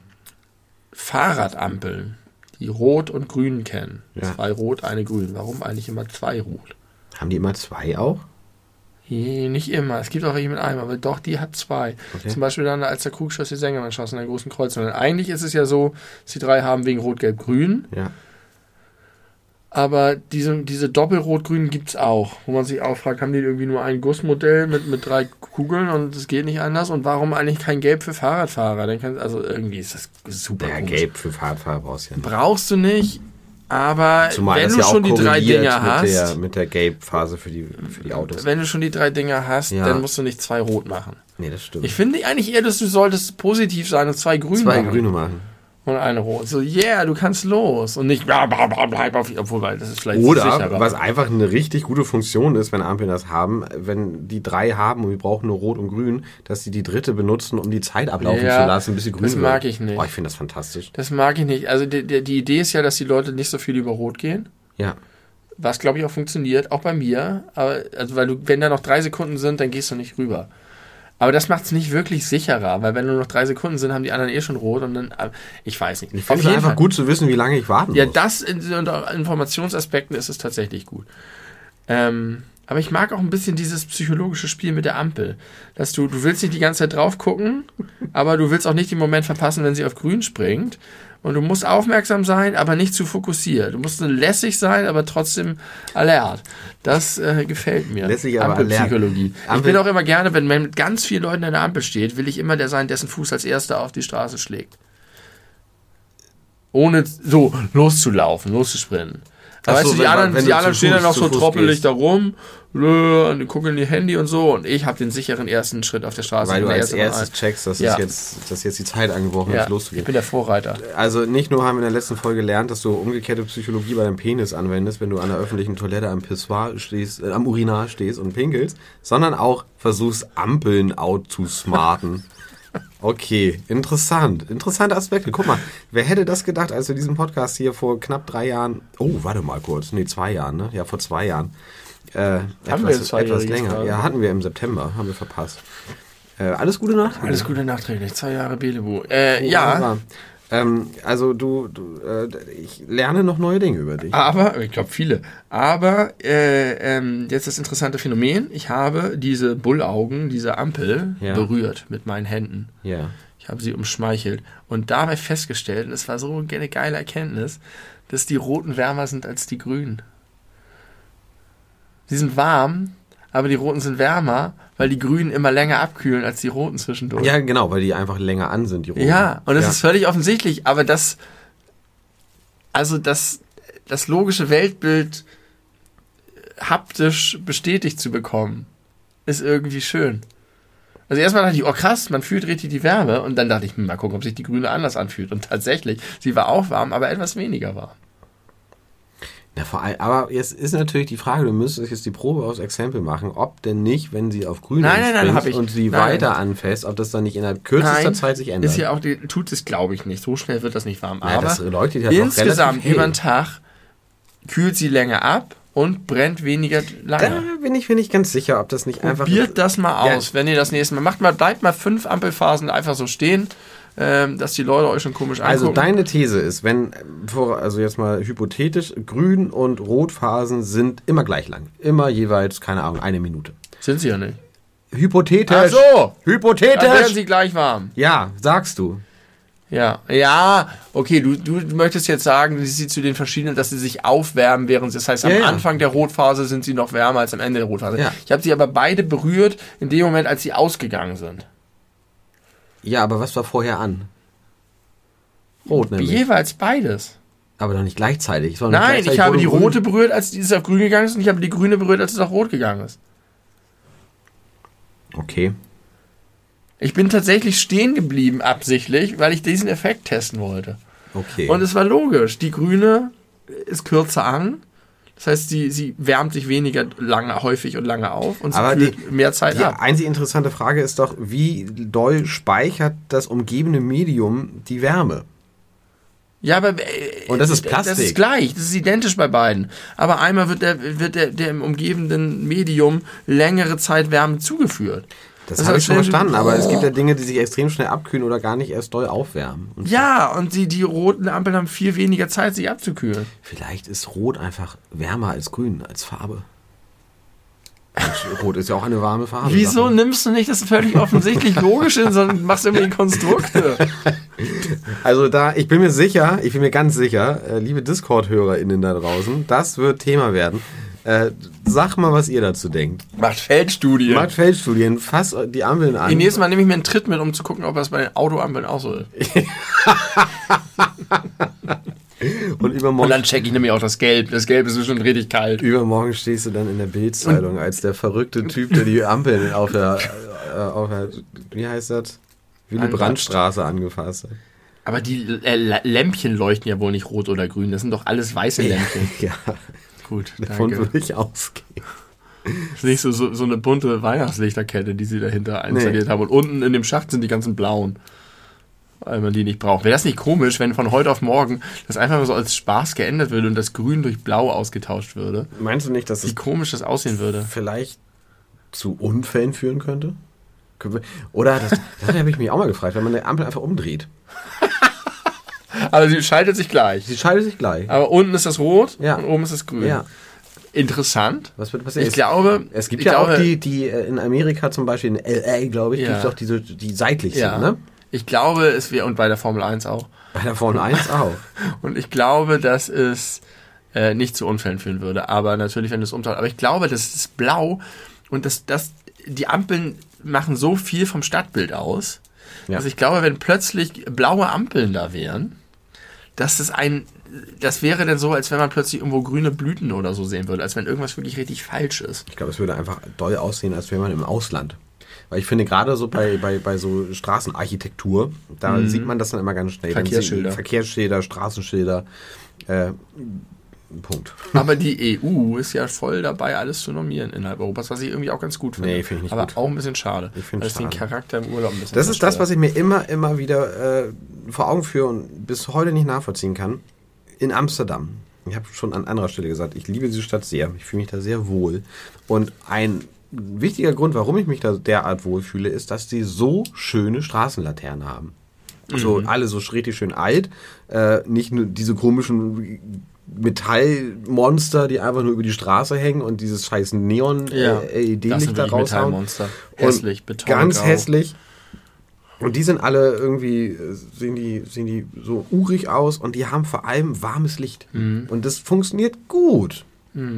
Fahrradampeln, die Rot und Grün kennen, ja. zwei Rot, eine Grün. Warum eigentlich immer zwei Rot? Haben die immer zwei auch? Je, nicht immer. Es gibt auch welche mit einem, aber doch, die hat zwei. Okay. Zum Beispiel dann, als der Kugschoss die Sänger anschoss in der großen Kreuzung. Und eigentlich ist es ja so, dass die drei haben wegen Rot-Gelb-Grün. Ja. Aber diese, diese Doppel-Rot-Grün gibt es auch, wo man sich auch fragt, haben die irgendwie nur ein Gussmodell mit, mit drei Kugeln und es geht nicht anders? Und warum eigentlich kein Gelb für Fahrradfahrer? Dann kannst, also irgendwie ist das super. Ja, gut. Gelb für Fahrradfahrer brauchst du ja nicht. Brauchst du nicht. Aber zumal wenn du ja schon die drei Dinger hast... Mit der, mit der Gelb-Phase für die, für die Autos. Wenn du schon die drei Dinger hast, ja. dann musst du nicht zwei rot machen. Nee, das stimmt. Ich finde eigentlich eher, dass du solltest positiv sein und zwei grün zwei machen. Zwei grüne machen. Und eine rot. So, yeah, du kannst los. Und nicht bla bla bla bla. Obwohl, weil das ist vielleicht Oder, sicher. Oder, was einfach eine richtig gute Funktion ist, wenn Ampeln das haben, wenn die drei haben und wir brauchen nur rot und grün, dass sie die dritte benutzen, um die Zeit ablaufen ja, zu lassen, bis sie grün wird. Das mag ich nicht. Oh, ich finde das fantastisch. Das mag ich nicht. Also die, die, die Idee ist ja, dass die Leute nicht so viel über rot gehen. Ja. Was, glaube ich, auch funktioniert, auch bei mir. Aber, also, weil du, wenn da noch drei Sekunden sind, dann gehst du nicht rüber. Aber das macht es nicht wirklich sicherer, weil wenn nur noch drei Sekunden sind, haben die anderen eh schon rot und dann, ich weiß nicht. Ich finde es einfach Fall. gut zu wissen, wie lange ich warten ja, muss. Ja, das unter Informationsaspekten ist es tatsächlich gut. Ähm, aber ich mag auch ein bisschen dieses psychologische Spiel mit der Ampel. Dass du, du willst nicht die ganze Zeit drauf gucken, aber du willst auch nicht den Moment verpassen, wenn sie auf grün springt. Und du musst aufmerksam sein, aber nicht zu fokussiert. Du musst lässig sein, aber trotzdem alert. Das äh, gefällt mir. Lässig, aber Ampelpsychologie. Ampel. Ich bin auch immer gerne, wenn man mit ganz vielen Leuten an der Ampel steht, will ich immer der sein, dessen Fuß als erster auf die Straße schlägt. Ohne so loszulaufen, loszusprinten. Aber so, weißt du, die anderen, man, die anderen stehen Fuß, dann auch so Fuß troppelig da rum und gucken in ihr Handy und so. Und ich habe den sicheren ersten Schritt auf der Straße. Weil du als erstes checkst, dass, ja. es jetzt, dass jetzt die Zeit angebrochen ist, ja. loszugehen. Ich bin der Vorreiter. Also nicht nur haben wir in der letzten Folge gelernt, dass du umgekehrte Psychologie bei deinem Penis anwendest, wenn du an der öffentlichen Toilette am Pissoir stehst, äh, am Urinal stehst und pinkelst, sondern auch versuchst, Ampeln out zu smarten. Okay, interessant. Interessante Aspekte. Guck mal, wer hätte das gedacht, als wir diesen Podcast hier vor knapp drei Jahren... Oh, warte mal kurz. Nee, zwei Jahren, ne? Ja, vor zwei Jahren. Äh, haben etwas, wir zwei etwas Jahre länger. Jahre. Ja, hatten wir im September. Haben wir verpasst. Äh, alles Gute nachträglich. Alles Gute nachträglich. Zwei Jahre Belebu. Äh, oh, ja. Ähm, also du... du äh, ich lerne noch neue Dinge über dich. Aber, ich glaube viele. Aber äh, ähm, jetzt das interessante Phänomen. Ich habe diese Bullaugen, diese Ampel ja. berührt mit meinen Händen. Ja. Ich habe sie umschmeichelt und dabei festgestellt, und es war so eine geile Erkenntnis, dass die Roten wärmer sind als die Grünen. Sie sind warm, aber die Roten sind wärmer, weil die Grünen immer länger abkühlen als die Roten zwischendurch. Ja, genau, weil die einfach länger an sind, die Roten. Ja, und das ja. ist völlig offensichtlich, aber das, also das, das logische Weltbild haptisch bestätigt zu bekommen, ist irgendwie schön. Also erstmal dachte ich, oh krass, man fühlt richtig die Wärme. Und dann dachte ich, mal gucken, ob sich die Grüne anders anfühlt. Und tatsächlich, sie war auch warm, aber etwas weniger warm. Na, vor allem, aber jetzt ist natürlich die Frage, du müsstest jetzt die Probe aufs Exempel machen, ob denn nicht, wenn sie auf Grün springt und sie nein, weiter nein. anfasst, ob das dann nicht innerhalb kürzester nein, Zeit sich ändert. Ist ja auch die, tut es, glaube ich, nicht. So schnell wird das nicht warm. Naja, aber das leuchtet ja insgesamt über den Tag kühlt sie länger ab. Und brennt weniger lange. Da bin ich, bin ich ganz sicher, ob das nicht Probiert einfach... Probiert das mal aus, ja. wenn ihr das nächste Mal macht. Mal, bleibt mal fünf Ampelphasen einfach so stehen, ähm, dass die Leute euch schon komisch angucken. Also deine These ist, wenn, also jetzt mal hypothetisch, Grün- und Rotphasen sind immer gleich lang. Immer jeweils, keine Ahnung, eine Minute. Sind sie ja nicht. Hypothetisch. Ach so. Hypothetisch. Dann werden sie gleich warm. Ja, sagst du. Ja, ja, okay, du, du möchtest jetzt sagen, dass sie zu den verschiedenen, dass sie sich aufwärmen, während sie, das heißt, am ja, ja. Anfang der Rotphase sind sie noch wärmer als am Ende der Rotphase. Ja. Ich habe sie aber beide berührt in dem Moment, als sie ausgegangen sind. Ja, aber was war vorher an? Rot nämlich. Jeweils beides. Aber doch nicht gleichzeitig. Nein, gleichzeitig ich habe die rote berührt, als dieses auf grün gegangen ist und ich habe die grüne berührt, als es auf rot gegangen ist. Okay. Ich bin tatsächlich stehen geblieben absichtlich, weil ich diesen Effekt testen wollte. Okay. Und es war logisch. Die Grüne ist kürzer an. Das heißt, sie, sie wärmt sich weniger lange, häufig und lange auf und sie aber kühlt die, mehr Zeit die ab. Die einzige interessante Frage ist doch, wie doll speichert das umgebende Medium die Wärme? Ja, aber äh, und das ist Plastik. Das ist gleich, das ist identisch bei beiden. Aber einmal wird der, wird der, der im umgebenden Medium längere Zeit Wärme zugeführt. Das, das habe ich schon verstanden, aber oh. es gibt ja Dinge, die sich extrem schnell abkühlen oder gar nicht erst doll aufwärmen. Und ja, und die, die roten Ampeln haben viel weniger Zeit, sich abzukühlen. Vielleicht ist Rot einfach wärmer als Grün, als Farbe. Und Rot ist ja auch eine warme Farbe. Wieso Sachen. Nimmst du nicht das völlig offensichtlich Logische hin, sondern machst irgendwie Konstrukte? Also da, ich bin mir sicher, ich bin mir ganz sicher, liebe Discord-HörerInnen da draußen, das wird Thema werden. Äh, sag mal, was ihr dazu denkt. Macht Feldstudien. Macht Feldstudien. Fass die Ampeln an. Die nächste Mal nehme ich mir einen Tritt mit, um zu gucken, ob das bei den Autoampeln auch so ist. Und, übermorgen und dann checke ich nämlich auch das Gelb. Das Gelb ist schon richtig kalt. Übermorgen stehst du dann in der Bild-Zeitung als der verrückte Typ, der die Ampeln auf der, äh, auf der wie heißt das? Wie eine Brandstraße angefasst hat. Aber die äh, Lämpchen leuchten ja wohl nicht rot oder grün. Das sind doch alles weiße Lämpchen. Ja, ja. Gut, davon danke. Würde ich ausgehen. Das ist nicht so, so, so eine bunte Weihnachtslichterkette, die sie dahinter installiert nee. haben. Und unten in dem Schacht sind die ganzen blauen, weil man die nicht braucht. Wäre das nicht komisch, wenn von heute auf morgen das einfach mal so als Spaß geändert würde und das Grün durch Blau ausgetauscht würde? Meinst du nicht, dass wie das komisch das aussehen würde? Vielleicht zu Unfällen führen könnte? Oder, das, das habe ich mich auch mal gefragt, wenn man eine Ampel einfach umdreht. Aber sie schaltet sich gleich. Sie schaltet sich gleich. Aber unten ist das Rot ja. und oben ist das Grün. Ja. Interessant. Was wird passieren? Ich glaube, es gibt ja glaube, auch die, die in Amerika zum Beispiel, in L A, glaube ich, ja. gibt es auch diese, die seitlich sind, ja. ne? Ich glaube, es wäre, und bei der Formel eins auch. Bei der Formel eins auch. Und ich glaube, dass es äh, nicht zu Unfällen führen würde. Aber natürlich, wenn es umtaucht. Aber ich glaube, das ist blau und das, das, die Ampeln machen so viel vom Stadtbild aus, ja. dass ich glaube, wenn plötzlich blaue Ampeln da wären, dass es ein, das wäre dann so, als wenn man plötzlich irgendwo grüne Blüten oder so sehen würde. Als wenn irgendwas wirklich richtig falsch ist. Ich glaube, es würde einfach doll aussehen, als wäre man im Ausland. Weil ich finde, gerade so bei, bei, bei so Straßenarchitektur, da mhm. sieht man das dann immer ganz schnell. Verkehrsschilder. Verkehrsschilder, Straßenschilder, äh, Punkt. Aber die E U ist ja voll dabei, alles zu normieren innerhalb Europas, was ich irgendwie auch ganz gut finde. Nee, finde ich nicht Aber gut. auch ein bisschen schade. Ich finde es schade. Den Charakter im Urlaub ein bisschen Das ist das, was ich mir immer, immer wieder äh, vor Augen führe und bis heute nicht nachvollziehen kann. In Amsterdam. Ich habe schon an anderer Stelle gesagt, ich liebe diese Stadt sehr. Ich fühle mich da sehr wohl. Und ein wichtiger Grund, warum ich mich da derart wohlfühle, ist, dass die so schöne Straßenlaternen haben. Mhm. So, alle so richtig schön alt. Äh, nicht nur diese komischen Metallmonster, die einfach nur über die Straße hängen und dieses scheiß Neon-L E D-Licht da raushauen. Metallmonster. Hässlich, Beton. Ganz hässlich. Und die sind alle irgendwie, sehen die, sehen die so urig aus und die haben vor allem warmes Licht. Mhm. Und das funktioniert gut.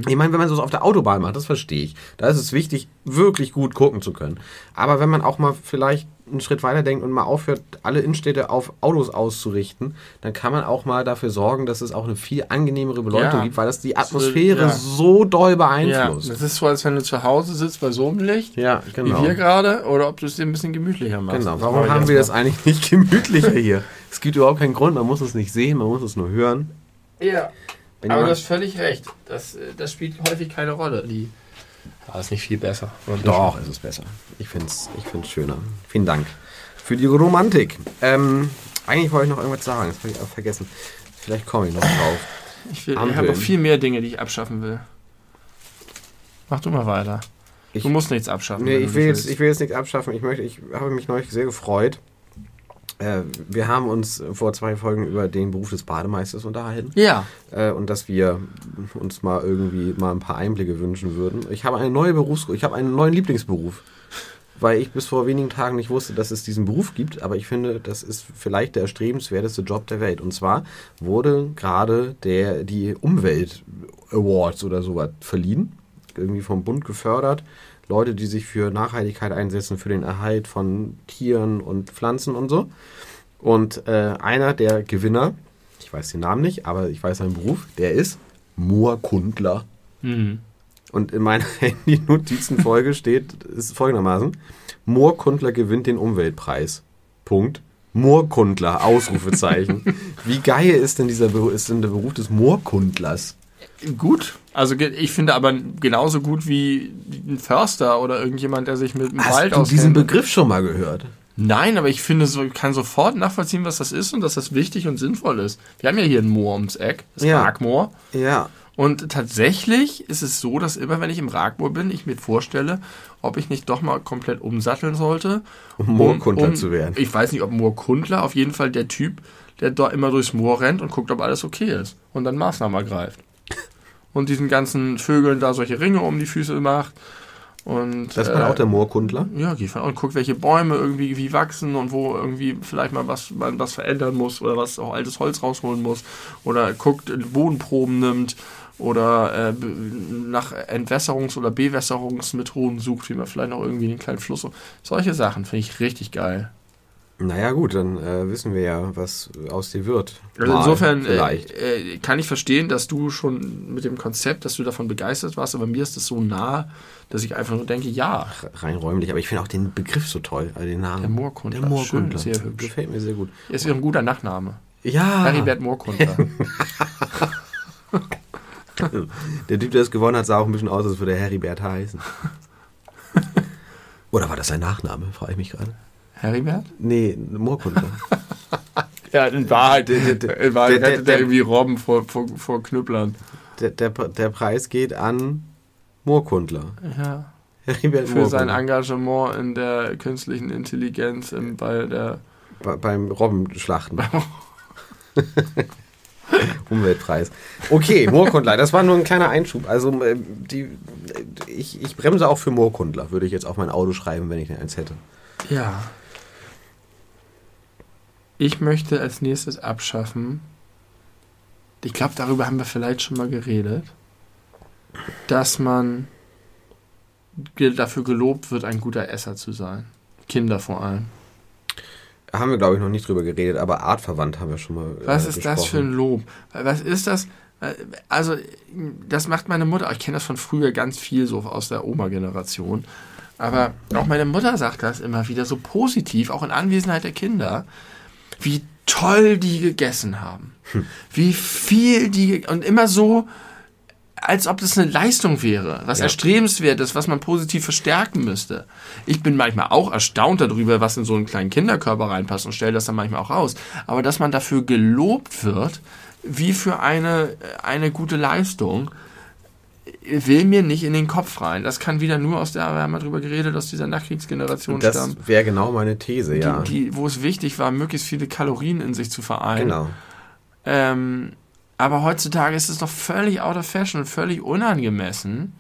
Ich meine, wenn man sowas auf der Autobahn macht, das verstehe ich. Da ist es wichtig, wirklich gut gucken zu können. Aber wenn man auch mal vielleicht einen Schritt weiter denkt und mal aufhört, alle Innenstädte auf Autos auszurichten, dann kann man auch mal dafür sorgen, dass es auch eine viel angenehmere Beleuchtung ja. gibt, weil das die Atmosphäre ja. so doll beeinflusst. Ja. Das ist so, als wenn du zu Hause sitzt bei so einem Licht, ja, genau. wie wir gerade, oder ob du es dir ein bisschen gemütlicher machst. Genau. Warum haben wir das eigentlich nicht gemütlicher hier? Es gibt überhaupt keinen Grund, man muss es nicht sehen, man muss es nur hören. Ja. Wenn Aber du hast völlig recht. Das, das spielt häufig keine Rolle. Die ja, ist nicht viel besser. Und Doch, ist es besser. Ich finde es ich find's schöner. Vielen Dank für die Romantik. Ähm, eigentlich wollte ich noch irgendwas sagen. Das habe ich auch vergessen. Vielleicht komme ich noch drauf. Ich, ich habe noch viel mehr Dinge, die ich abschaffen will. Mach du mal weiter. Ich, du musst nichts abschaffen. Nee, ich will, jetzt, ich will jetzt nichts abschaffen. Ich, möchte, ich habe mich neulich sehr gefreut. Äh, wir haben uns vor zwei Folgen über den Beruf des Bademeisters unterhalten. Ja. Äh, und dass wir uns mal irgendwie mal ein paar Einblicke wünschen würden. Ich habe eine neue Berufsgruppe, ich habe einen neuen Lieblingsberuf. Weil ich bis vor wenigen Tagen nicht wusste, dass es diesen Beruf gibt. Aber ich finde, das ist vielleicht der erstrebenswerteste Job der Welt. Und zwar wurde gerade der, die Umwelt Awards oder sowas verliehen. Irgendwie vom Bund gefördert. Leute, die sich für Nachhaltigkeit einsetzen, für den Erhalt von Tieren und Pflanzen und so. Und äh, einer der Gewinner, ich weiß den Namen nicht, aber ich weiß seinen Beruf, der ist Moorkundler. Mhm. Und in meiner Handy-Notizen-Folge steht, ist folgendermaßen, Moorkundler gewinnt den Umweltpreis. Punkt. Moorkundler, Ausrufezeichen. Wie geil ist denn, dieser, ist denn der Beruf des Moorkundlers? Gut. Also ich finde aber genauso gut wie ein Förster oder irgendjemand, der sich mit dem Hast Wald auskennt. Hast du diesen Begriff schon mal gehört? Nein, aber ich finde, so, ich kann sofort nachvollziehen, was das ist und dass das wichtig und sinnvoll ist. Wir haben ja hier ein Moor ums Eck, das ja. Ragmoor. Ja. Und tatsächlich ist es so, dass immer, wenn ich im Ragmoor bin, ich mir vorstelle, ob ich nicht doch mal komplett umsatteln sollte. Um Moorkundler um, um, zu werden. Ich weiß nicht, ob Moorkundler, auf jeden Fall der Typ, der da immer durchs Moor rennt und guckt, ob alles okay ist. Und dann Maßnahmen ergreift. Und diesen ganzen Vögeln da solche Ringe um die Füße macht. Und, das war äh, auch der Moorkundler? Ja, geht von, und guckt, welche Bäume irgendwie wie wachsen und wo irgendwie vielleicht mal was, man was verändern muss oder was auch altes Holz rausholen muss. Oder guckt, Bodenproben nimmt oder äh, nach Entwässerungs- oder Bewässerungsmethoden sucht, wie man vielleicht noch irgendwie den kleinen Fluss... Solche Sachen finde ich richtig geil. Naja gut, dann äh, wissen wir ja, was aus dir wird. Also mal insofern äh, äh, kann ich verstehen, dass du schon mit dem Konzept, dass du davon begeistert warst, aber mir ist das so nah, dass ich einfach nur denke, ja. Rein räumlich, aber ich finde auch den Begriff so toll, also den Namen. Der Moorkundler. Der Moorkundler. Schön, sehr hübsch. Gefällt mir sehr gut. Ist ja ein guter Nachname. Ja. Heribert Moorkundler. Der Typ, der es gewonnen hat, sah auch ein bisschen aus, als würde er Heribert heißen. Oder war das sein Nachname, frage ich mich gerade. Heribert? Nee, Moorkundler. Ja, in Wahrheit, in Wahrheit der, der, der irgendwie Robben vor, vor, vor Knüpplern. Der, der, der Preis geht an Moorkundler. Ja. Heribert Moorkundler. Für sein Engagement in der künstlichen Intelligenz im, bei der... Bei, beim Robbenschlachten. Umweltpreis. Okay, Moorkundler. Das war nur ein kleiner Einschub. Also die, ich, ich bremse auch für Moorkundler, würde ich jetzt auf mein Auto schreiben, wenn ich denn eins hätte. Ja. Ich möchte als nächstes abschaffen, ich glaube, darüber haben wir vielleicht schon mal geredet, dass man dafür gelobt wird, ein guter Esser zu sein. Kinder vor allem. Haben wir, glaube ich, noch nicht drüber geredet, aber artverwandt haben wir schon mal. Was äh, ist das für ein Lob? Was ist das? Also, das macht meine Mutter. Ich kenne das von früher ganz viel so aus der Oma-Generation. Aber auch meine Mutter sagt das immer wieder so positiv, auch in Anwesenheit der Kinder, wie toll die gegessen haben. Hm. Wie viel die... Und immer so, als ob das eine Leistung wäre, was ja. Erstrebenswertes, was man positiv verstärken müsste. Ich bin manchmal auch erstaunt darüber, was in so einen kleinen Kinderkörper reinpasst und stelle das dann manchmal auch raus. Aber dass man dafür gelobt wird, wie für eine, eine gute Leistung... will mir nicht in den Kopf rein. Das kann wieder nur aus der, wir haben mal drüber geredet, aus dieser Nachkriegsgeneration stammen. Das wäre genau meine These, ja. Die, die, wo es wichtig war, möglichst viele Kalorien in sich zu vereinen. Genau. Ähm, aber heutzutage ist es doch völlig out of fashion und völlig unangemessen.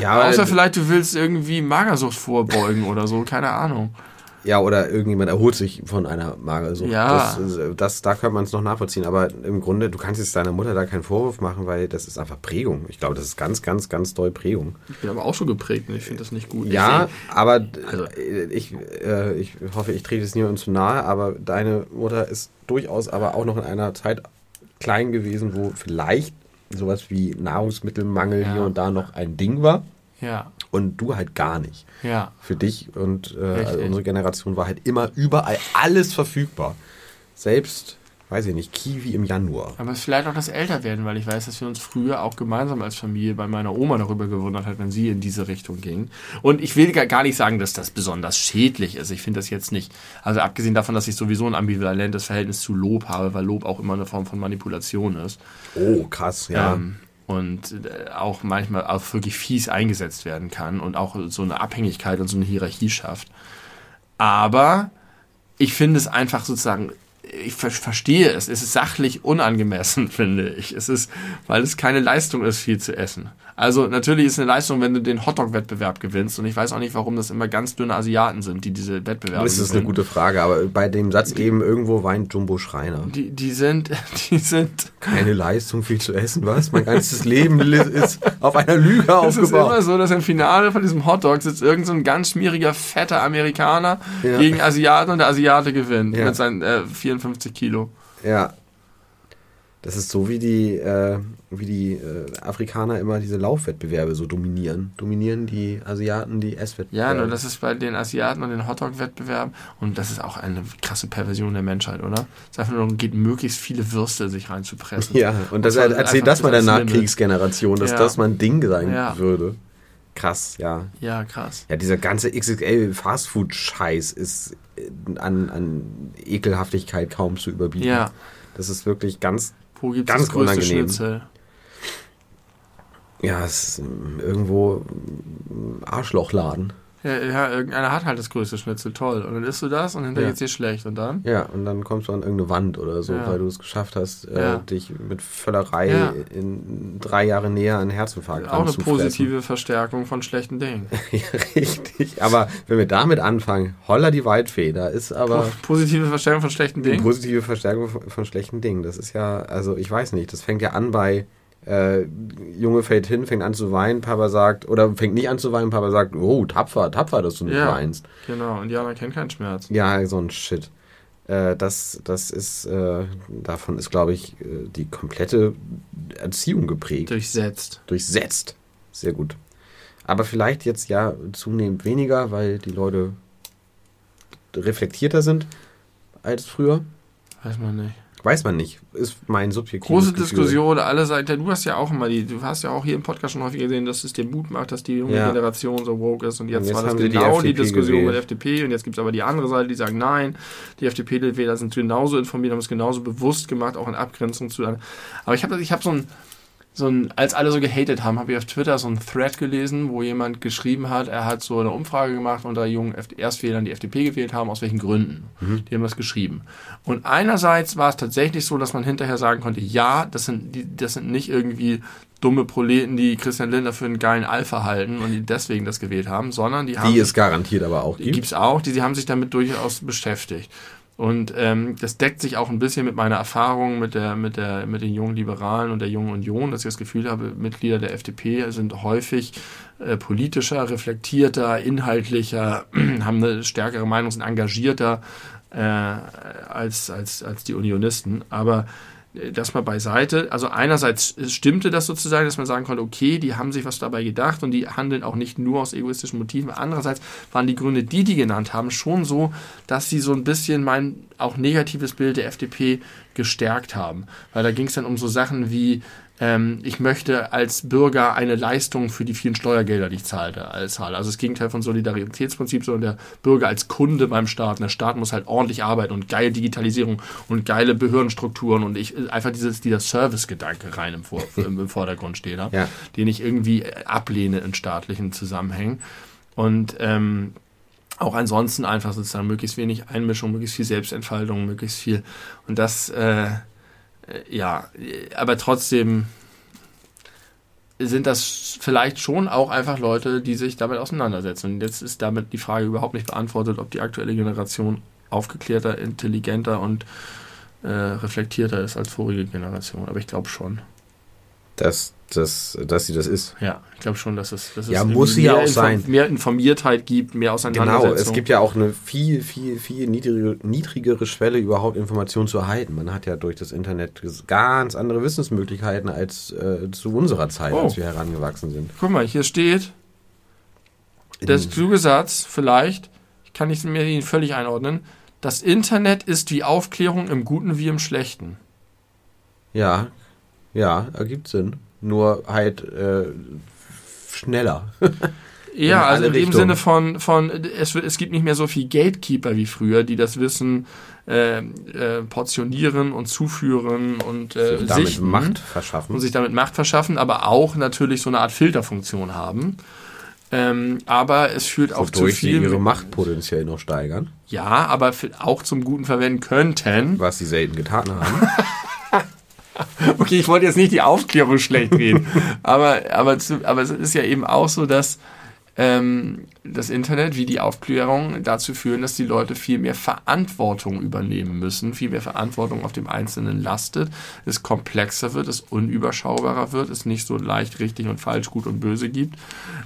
Ja, außer vielleicht, du willst irgendwie Magersucht vorbeugen oder so, keine Ahnung. Ja, oder irgendjemand erholt sich von einer Magersucht. Ja. Das, das, da könnte man es noch nachvollziehen. Aber im Grunde, du kannst jetzt deiner Mutter da keinen Vorwurf machen, weil das ist einfach Prägung. Ich glaube, das ist ganz, ganz, ganz doll Prägung. Ich bin aber auch schon geprägt und ich finde das nicht gut. Ja, ich, aber also. ich, äh, ich hoffe, ich trete es niemandem zu nahe, aber deine Mutter ist durchaus aber auch noch in einer Zeit klein gewesen, wo vielleicht sowas wie Nahrungsmittelmangel ja. hier und da noch ein Ding war. Ja. Und du halt gar nicht. Ja. Für dich und äh, also unsere Generation war halt immer überall alles verfügbar. Selbst, weiß ich nicht, Kiwi im Januar. Aber es ist vielleicht auch das Älterwerden, weil ich weiß, dass wir uns früher auch gemeinsam als Familie bei meiner Oma darüber gewundert hat, wenn sie in diese Richtung ging. Und ich will gar nicht sagen, dass das besonders schädlich ist. Ich finde das jetzt nicht. Also abgesehen davon, dass ich sowieso ein ambivalentes Verhältnis zu Lob habe, weil Lob auch immer eine Form von Manipulation ist. Oh, krass, ja. Ähm, Und auch manchmal auch wirklich fies eingesetzt werden kann und auch so eine Abhängigkeit und so eine Hierarchie schafft. Aber ich finde es einfach sozusagen, ich ver- verstehe es, es ist sachlich unangemessen, finde ich. Es ist, weil es keine Leistung ist, viel zu essen. Also natürlich ist es eine Leistung, wenn du den Hotdog-Wettbewerb gewinnst und ich weiß auch nicht, warum das immer ganz dünne Asiaten sind, die diese Wettbewerbe Das ist gewinnen. Eine gute Frage, aber bei dem Satz die, eben irgendwo weint Jumbo Schreiner. Die, die sind, die sind... Keine Leistung, viel zu essen, was? Mein ganzes Leben ist auf einer Lüge das aufgebaut. Es ist immer so, dass im Finale von diesem Hotdog sitzt irgend so ein ganz schmieriger, fetter Amerikaner ja. gegen Asiaten und der Asiate gewinnt ja. mit seinen äh, vierundfünfzig Kilo. Ja. Das ist so, wie die, äh, wie die äh, Afrikaner immer diese Laufwettbewerbe so dominieren. Dominieren die Asiaten die Esswettbewerbe. Ja, nur das ist bei den Asiaten und den Hotdog-Wettbewerben und das ist auch eine krasse Perversion der Menschheit, oder? Es ist einfach nur, geht möglichst viele Würste sich reinzupressen. Ja, und, und das er, erzählt das mal der Nachkriegsgeneration, dass ja. das mal ein Ding sein ja. würde. Krass, ja. Ja, krass. Ja, dieser ganze X X L-Fastfood-Scheiß ist an, an Ekelhaftigkeit kaum zu überbieten. Ja. Das ist wirklich ganz Wo gibt's Ganz das größte unangenehm. Schnitzel? Ja, es ist irgendwo Arschlochladen. Ja, ja, irgendeiner hat halt das größte Schnitzel, toll. Und dann isst du das und hinterher ja. geht's dir schlecht. Und dann? Ja, und dann kommst du an irgendeine Wand oder so, ja. weil du es geschafft hast, ja. äh, dich mit Völlerei ja. in drei Jahren näher an Herzinfarkt zu fressen. Auch eine positive Verstärkung von schlechten Dingen. Ja, richtig. Aber wenn wir damit anfangen, holla die Waldfee, da ist aber... Positive Verstärkung von schlechten Dingen? Positive Verstärkung von, von schlechten Dingen. Das ist ja, also ich weiß nicht, das fängt ja an bei Äh, Junge fällt hin, fängt an zu weinen, Papa sagt, oder fängt nicht an zu weinen, Papa sagt, oh, tapfer, tapfer, dass du nicht ja, weinst. Genau, und Jana kennt keinen Schmerz. Ja, so ein Shit. Äh, das, das ist, äh, davon ist, glaube ich, die komplette Erziehung geprägt. Durchsetzt. Durchsetzt. Sehr gut. Aber vielleicht jetzt ja zunehmend weniger, weil die Leute reflektierter sind als früher. Weiß man nicht. Weiß man nicht, ist mein subjektives Große Gefühl. Diskussion, alle sagen, du hast ja auch immer die, du hast ja auch hier im Podcast schon häufig gesehen, dass es dir Mut macht, dass die junge ja. Generation so woke ist und jetzt, und jetzt war das genau die, die Diskussion gewählt. Mit der F D P und jetzt gibt es aber die andere Seite, die sagen, nein, die F D P-Wähler sind genauso informiert, haben es genauso bewusst gemacht, auch in Abgrenzung zu anderen. Aber ich habe ich hab so ein, so ein, als alle so gehatet haben, habe ich auf Twitter so einen Thread gelesen, wo jemand geschrieben hat, er hat so eine Umfrage gemacht unter jungen Erstwählern, die F D P gewählt haben, aus welchen Gründen. Mhm. Die haben das geschrieben. Und einerseits war es tatsächlich so, dass man hinterher sagen konnte, ja, das sind, die, das sind nicht irgendwie dumme Proleten, die Christian Lindner für einen geilen Alpha halten und die deswegen das gewählt haben, sondern die haben... Die es garantiert aber auch gibt. Gibt es auch, die, die haben sich damit durchaus beschäftigt. Und ähm, das deckt sich auch ein bisschen mit meiner Erfahrung mit der, mit der, mit den jungen Liberalen und der jungen Union, dass ich das Gefühl habe, Mitglieder der F D P sind häufig äh, politischer, reflektierter, inhaltlicher, haben eine stärkere Meinung, sind engagierter äh, als, als, als die Unionisten. Aber das mal beiseite. Also einerseits stimmte das sozusagen, dass man sagen konnte, okay, die haben sich was dabei gedacht und die handeln auch nicht nur aus egoistischen Motiven. Andererseits waren die Gründe, die die genannt haben, schon so, dass sie so ein bisschen mein auch negatives Bild der F D P gestärkt haben. Weil da ging es dann um so Sachen wie, ähm, ich möchte als Bürger eine Leistung für die vielen Steuergelder, die ich zahle. Also das Gegenteil von Solidaritätsprinzip, sondern der Bürger als Kunde beim Staat. Und der Staat muss halt ordentlich arbeiten und geile Digitalisierung und geile Behördenstrukturen und ich einfach dieses, dieser Service-Gedanke rein im, Vor- im Vordergrund steht, ja. Den ich irgendwie ablehne in staatlichen Zusammenhängen. Und ähm, auch ansonsten einfach sozusagen möglichst wenig Einmischung, möglichst viel Selbstentfaltung, möglichst viel. Und das, äh, ja, aber trotzdem sind das vielleicht schon auch einfach Leute, die sich damit auseinandersetzen. Und jetzt ist damit die Frage überhaupt nicht beantwortet, ob die aktuelle Generation aufgeklärter, intelligenter und äh, reflektierter ist als vorige Generation. Aber ich glaube schon. Dass, dass, dass sie das ist. Ja, ich glaube schon, dass es, dass ja, es muss sie mehr, ja auch sein. Inform- mehr Informiertheit gibt, mehr Auseinandersetzung. Genau, es gibt ja auch eine viel, viel, viel niedrige, niedrigere Schwelle, überhaupt Informationen zu erhalten. Man hat ja durch das Internet ganz andere Wissensmöglichkeiten als äh, zu unserer Zeit, oh. als wir herangewachsen sind. Guck mal, hier steht, der Zusatz vielleicht, kann ich mir ihn völlig einordnen, das Internet ist wie Aufklärung im Guten wie im Schlechten. Ja, Ja, ergibt Sinn. Nur halt äh, schneller. Ja, also in dem Sinne von, von es, es gibt nicht mehr so viel Gatekeeper wie früher, die das Wissen äh, äh, portionieren und zuführen und äh, sich damit sichten, Macht verschaffen. Und sich damit Macht verschaffen, aber auch natürlich so eine Art Filterfunktion haben. Ähm, aber es führt auch zu viel... ihre Macht potenziell noch steigern. Ja, aber auch zum Guten verwenden könnten. Was sie selten getan haben. Okay, ich wollte jetzt nicht die Aufklärung schlecht reden, aber, aber, zu, aber es ist ja eben auch so, dass ähm, das Internet wie die Aufklärung dazu führen, dass die Leute viel mehr Verantwortung übernehmen müssen, viel mehr Verantwortung auf dem Einzelnen lastet, es komplexer wird, es unüberschaubarer wird, es nicht so leicht richtig und falsch, gut und böse gibt,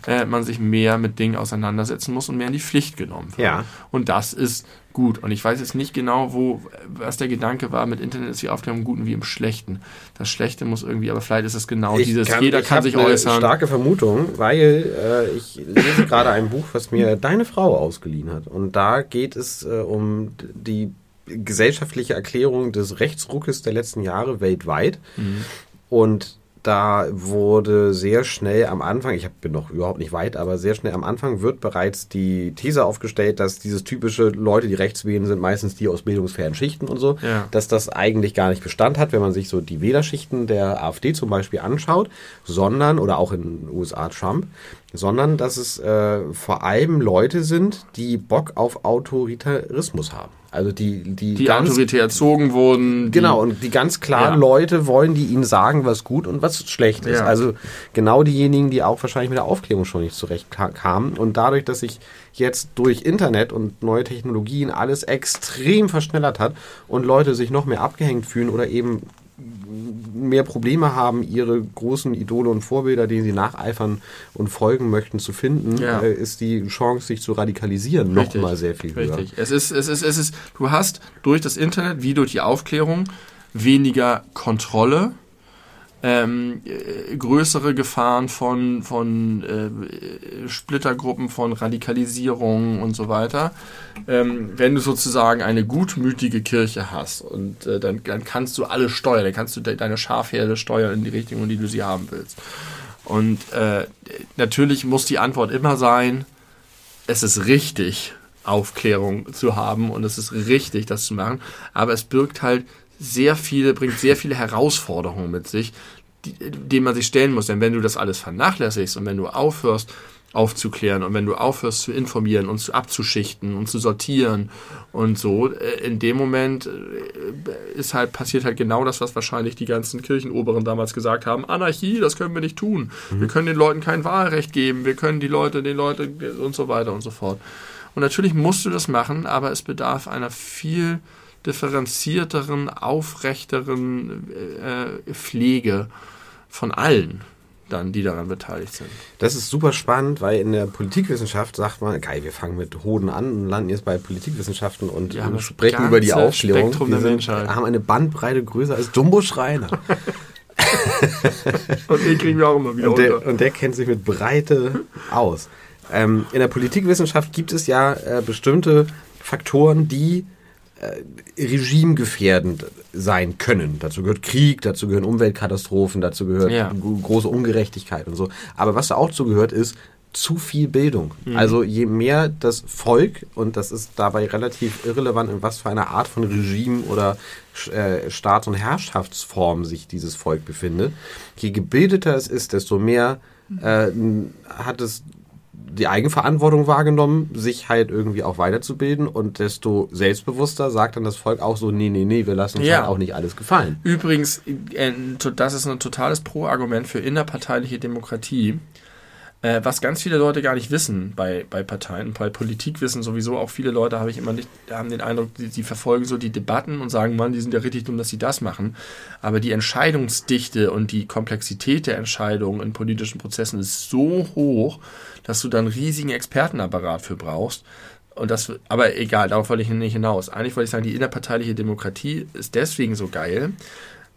äh, man sich mehr mit Dingen auseinandersetzen muss und mehr in die Pflicht genommen wird. Ja. Und das ist... gut. Und ich weiß jetzt nicht genau, wo, was der Gedanke war, mit Internet ist die Aufklärung im Guten wie im Schlechten. Das Schlechte muss irgendwie, aber vielleicht ist es genau ich dieses, kann, jeder kann sich äußern. Eine starke Vermutung, weil äh, ich lese gerade ein Buch, was mir deine Frau ausgeliehen hat. Und da geht es äh, um die gesellschaftliche Erklärung des Rechtsruckes der letzten Jahre weltweit. Mhm. Und da wurde sehr schnell am Anfang, ich bin noch überhaupt nicht weit, aber sehr schnell am Anfang wird bereits die These aufgestellt, dass dieses typische Leute, die rechts wählen, sind meistens die aus bildungsfernen Schichten und so, ja. dass das eigentlich gar nicht Bestand hat, wenn man sich so die Wählerschichten der AfD zum Beispiel anschaut, sondern, oder auch in den U S A Trump, sondern dass es äh, vor allem Leute sind, die Bock auf Autoritarismus haben. Also die die, die ganz, autoritär erzogen wurden. Genau, die, und die ganz klaren ja. Leute wollen, die ihnen sagen, was gut und was schlecht ist. Ja. Also genau diejenigen, die auch wahrscheinlich mit der Aufklärung schon nicht zurechtkamen. Und dadurch, dass sich jetzt durch Internet und neue Technologien alles extrem verschnellert hat und Leute sich noch mehr abgehängt fühlen oder eben mehr Probleme haben, ihre großen Idole und Vorbilder, denen sie nacheifern und folgen möchten, zu finden, ja. äh, ist die Chance, sich zu radikalisieren, nochmal sehr viel höher. Richtig. Es ist, es ist, es ist, du hast durch das Internet, wie durch die Aufklärung, weniger Kontrolle, ähm, äh, größere Gefahren von, von äh, Splittergruppen, von Radikalisierung und so weiter. Ähm, wenn du sozusagen eine gutmütige Kirche hast, und äh, dann, dann kannst du alle steuern, dann kannst du de- deine Schafherde steuern in die Richtung, in die du sie haben willst. Und äh, natürlich muss die Antwort immer sein, es ist richtig, Aufklärung zu haben, und es ist richtig, das zu machen, aber es birgt halt sehr viele, bringt sehr viele Herausforderungen mit sich, die, denen man sich stellen muss. Denn wenn du das alles vernachlässigst und wenn du aufhörst aufzuklären und wenn du aufhörst zu informieren und zu abzuschichten und zu sortieren und so, in dem Moment ist halt, passiert halt genau das, was wahrscheinlich die ganzen Kirchenoberen damals gesagt haben: Anarchie, das können wir nicht tun. Mhm. Wir können den Leuten kein Wahlrecht geben, wir können die Leute, den Leuten und so weiter und so fort. Und natürlich musst du das machen, aber es bedarf einer viel differenzierteren, aufrechteren äh, Pflege von allen, dann, die daran beteiligt sind. Das ist super spannend, weil in der Politikwissenschaft sagt man, geil, wir fangen mit Hoden an und landen jetzt bei Politikwissenschaften und ja, sprechen über die Aufklärung. Spektrum wir der sind, Menschheit. Haben eine Bandbreite größer als Jumbo Schreiner. Und den kriegen wir auch immer wieder und der, und der kennt sich mit Breite aus. Ähm, in der Politikwissenschaft gibt es ja äh, bestimmte Faktoren, die regimegefährdend sein können. Dazu gehört Krieg, dazu gehören Umweltkatastrophen, dazu gehört ja. große Ungerechtigkeit und so. Aber was da auch zu gehört, ist zu viel Bildung. Mhm. Also je mehr das Volk, und das ist dabei relativ irrelevant, in was für einer Art von Regime oder äh, Staats- und Herrschaftsform sich dieses Volk befindet, je gebildeter es ist, desto mehr äh, hat es die Eigenverantwortung wahrgenommen, sich halt irgendwie auch weiterzubilden, und desto selbstbewusster sagt dann das Volk auch so, nee, nee, nee, wir lassen uns ja. halt auch nicht alles gefallen. Übrigens, das ist ein totales Pro-Argument für innerparteiliche Demokratie, was ganz viele Leute gar nicht wissen bei, bei Parteien, bei Politik wissen sowieso auch viele Leute, habe ich immer nicht, haben den Eindruck, die, die verfolgen so die Debatten und sagen, Mann, die sind ja richtig dumm, dass sie das machen. Aber die Entscheidungsdichte und die Komplexität der Entscheidungen in politischen Prozessen ist so hoch, dass du dann einen riesigen Expertenapparat für brauchst. Und das, aber egal, darauf wollte ich nicht hinaus. Eigentlich wollte ich sagen, die innerparteiliche Demokratie ist deswegen so geil,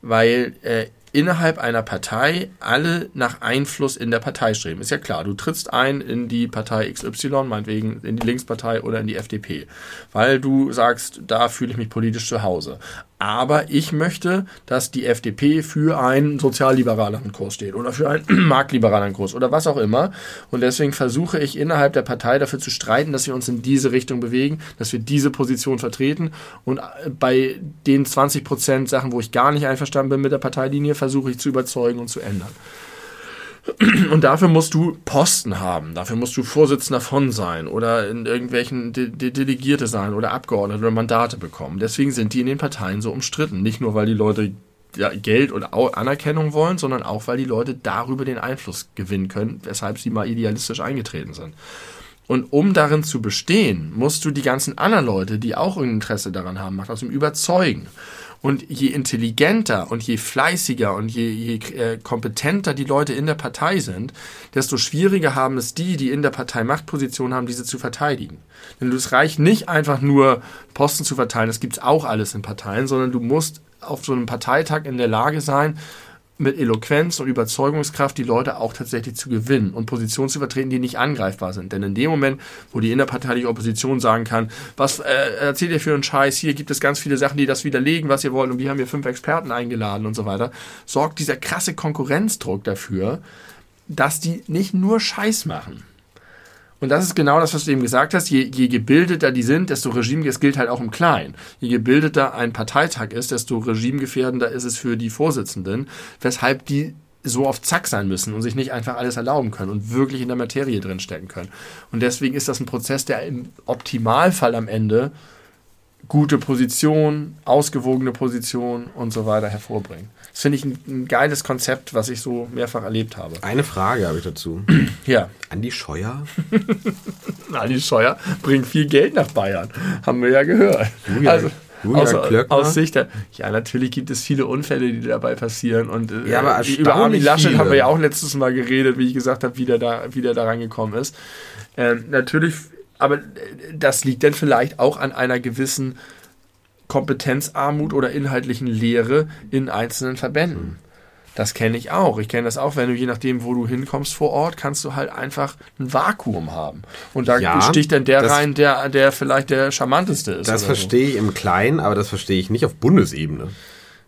weil äh, innerhalb einer Partei alle nach Einfluss in der Partei streben. Ist ja klar, du trittst ein in die Partei X Y, meinetwegen in die Linkspartei oder in die F D P, weil du sagst, da fühle ich mich politisch zu Hause. Aber ich möchte, dass die F D P für einen sozialliberalen Kurs steht oder für einen marktliberalen Kurs oder was auch immer. Und deswegen versuche ich innerhalb der Partei dafür zu streiten, dass wir uns in diese Richtung bewegen, dass wir diese Position vertreten. Und bei den zwanzig Prozent Sachen, wo ich gar nicht einverstanden bin mit der Parteilinie, versuche ich zu überzeugen und zu ändern. Und dafür musst du Posten haben, dafür musst du Vorsitzender von sein oder in irgendwelchen De- De- Delegierte sein oder Abgeordnete oder Mandate bekommen. Deswegen sind die in den Parteien so umstritten. Nicht nur, weil die Leute ja, Geld und Anerkennung wollen, sondern auch, weil die Leute darüber den Einfluss gewinnen können, weshalb sie mal idealistisch eingetreten sind. Und um darin zu bestehen, musst du die ganzen anderen Leute, die auch ein Interesse daran haben, macht aus dem überzeugen. Und je intelligenter und je fleißiger und je, je äh, kompetenter die Leute in der Partei sind, desto schwieriger haben es die, die in der Partei Machtpositionen haben, diese zu verteidigen. Denn es reicht nicht einfach nur, Posten zu verteilen, das gibt's auch alles in Parteien, sondern du musst auf so einem Parteitag in der Lage sein, mit Eloquenz und Überzeugungskraft die Leute auch tatsächlich zu gewinnen und Positionen zu vertreten, die nicht angreifbar sind. Denn in dem Moment, wo die innerparteiliche Opposition sagen kann, was äh, erzählt ihr für einen Scheiß, hier gibt es ganz viele Sachen, die das widerlegen, was ihr wollt, und wir haben hier fünf Experten eingeladen und so weiter, sorgt dieser krasse Konkurrenzdruck dafür, dass die nicht nur Scheiß machen. Und das ist genau das, was du eben gesagt hast. Je, je gebildeter die sind, desto Regime, das gilt halt auch im Kleinen. Je gebildeter ein Parteitag ist, desto regimegefährdender ist es für die Vorsitzenden, weshalb die so auf Zack sein müssen und sich nicht einfach alles erlauben können und wirklich in der Materie drinstecken können. Und deswegen ist das ein Prozess, der im Optimalfall am Ende gute Position, ausgewogene Position und so weiter hervorbringt. Das finde ich ein, ein geiles Konzept, was ich so mehrfach erlebt habe. Eine Frage habe ich dazu. Ja. Andi Scheuer? Andi Scheuer bringt viel Geld nach Bayern. Haben wir ja gehört. Oh ja. Also, aus, aus Sicht der, ja, natürlich gibt es viele Unfälle, die dabei passieren. Und äh, ja, aber über Armin Laschet viele. haben wir ja auch letztes Mal geredet, wie ich gesagt habe, wie der da, wie der da rangekommen ist. Ähm, natürlich, aber das liegt dann vielleicht auch an einer gewissen Kompetenzarmut oder inhaltlichen Leere in einzelnen Verbänden. Mhm. Das kenne ich auch. Ich kenne das auch, wenn du je nachdem, wo du hinkommst vor Ort, kannst du halt einfach ein Vakuum haben. Und da ja, sticht dann der rein, der, der vielleicht der charmanteste ist. Das verstehe so. ich im Kleinen, aber das verstehe ich nicht auf Bundesebene.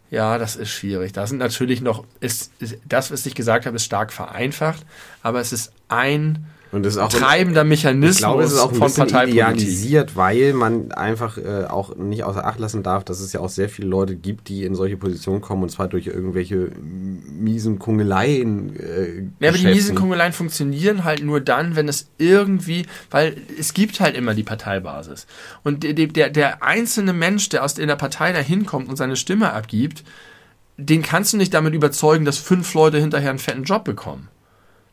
Ja, das ist schwierig. Da sind natürlich noch, ist, ist, das, was ich gesagt habe, ist stark vereinfacht, aber es ist ein Und das ist auch treibender Mechanismus. Ich glaube, es ist auch ein bisschen idealisiert, weil man einfach äh, auch nicht außer Acht lassen darf, dass es ja auch sehr viele Leute gibt, die in solche Positionen kommen, und zwar durch irgendwelche miesen Kungeleien. Äh, ja, aber die miesen Kungeleien funktionieren halt nur dann, wenn es irgendwie, weil es gibt halt immer die Parteibasis. Und der, der, der einzelne Mensch, der aus in der Partei da hinkommt und seine Stimme abgibt, den kannst du nicht damit überzeugen, dass fünf Leute hinterher einen fetten Job bekommen.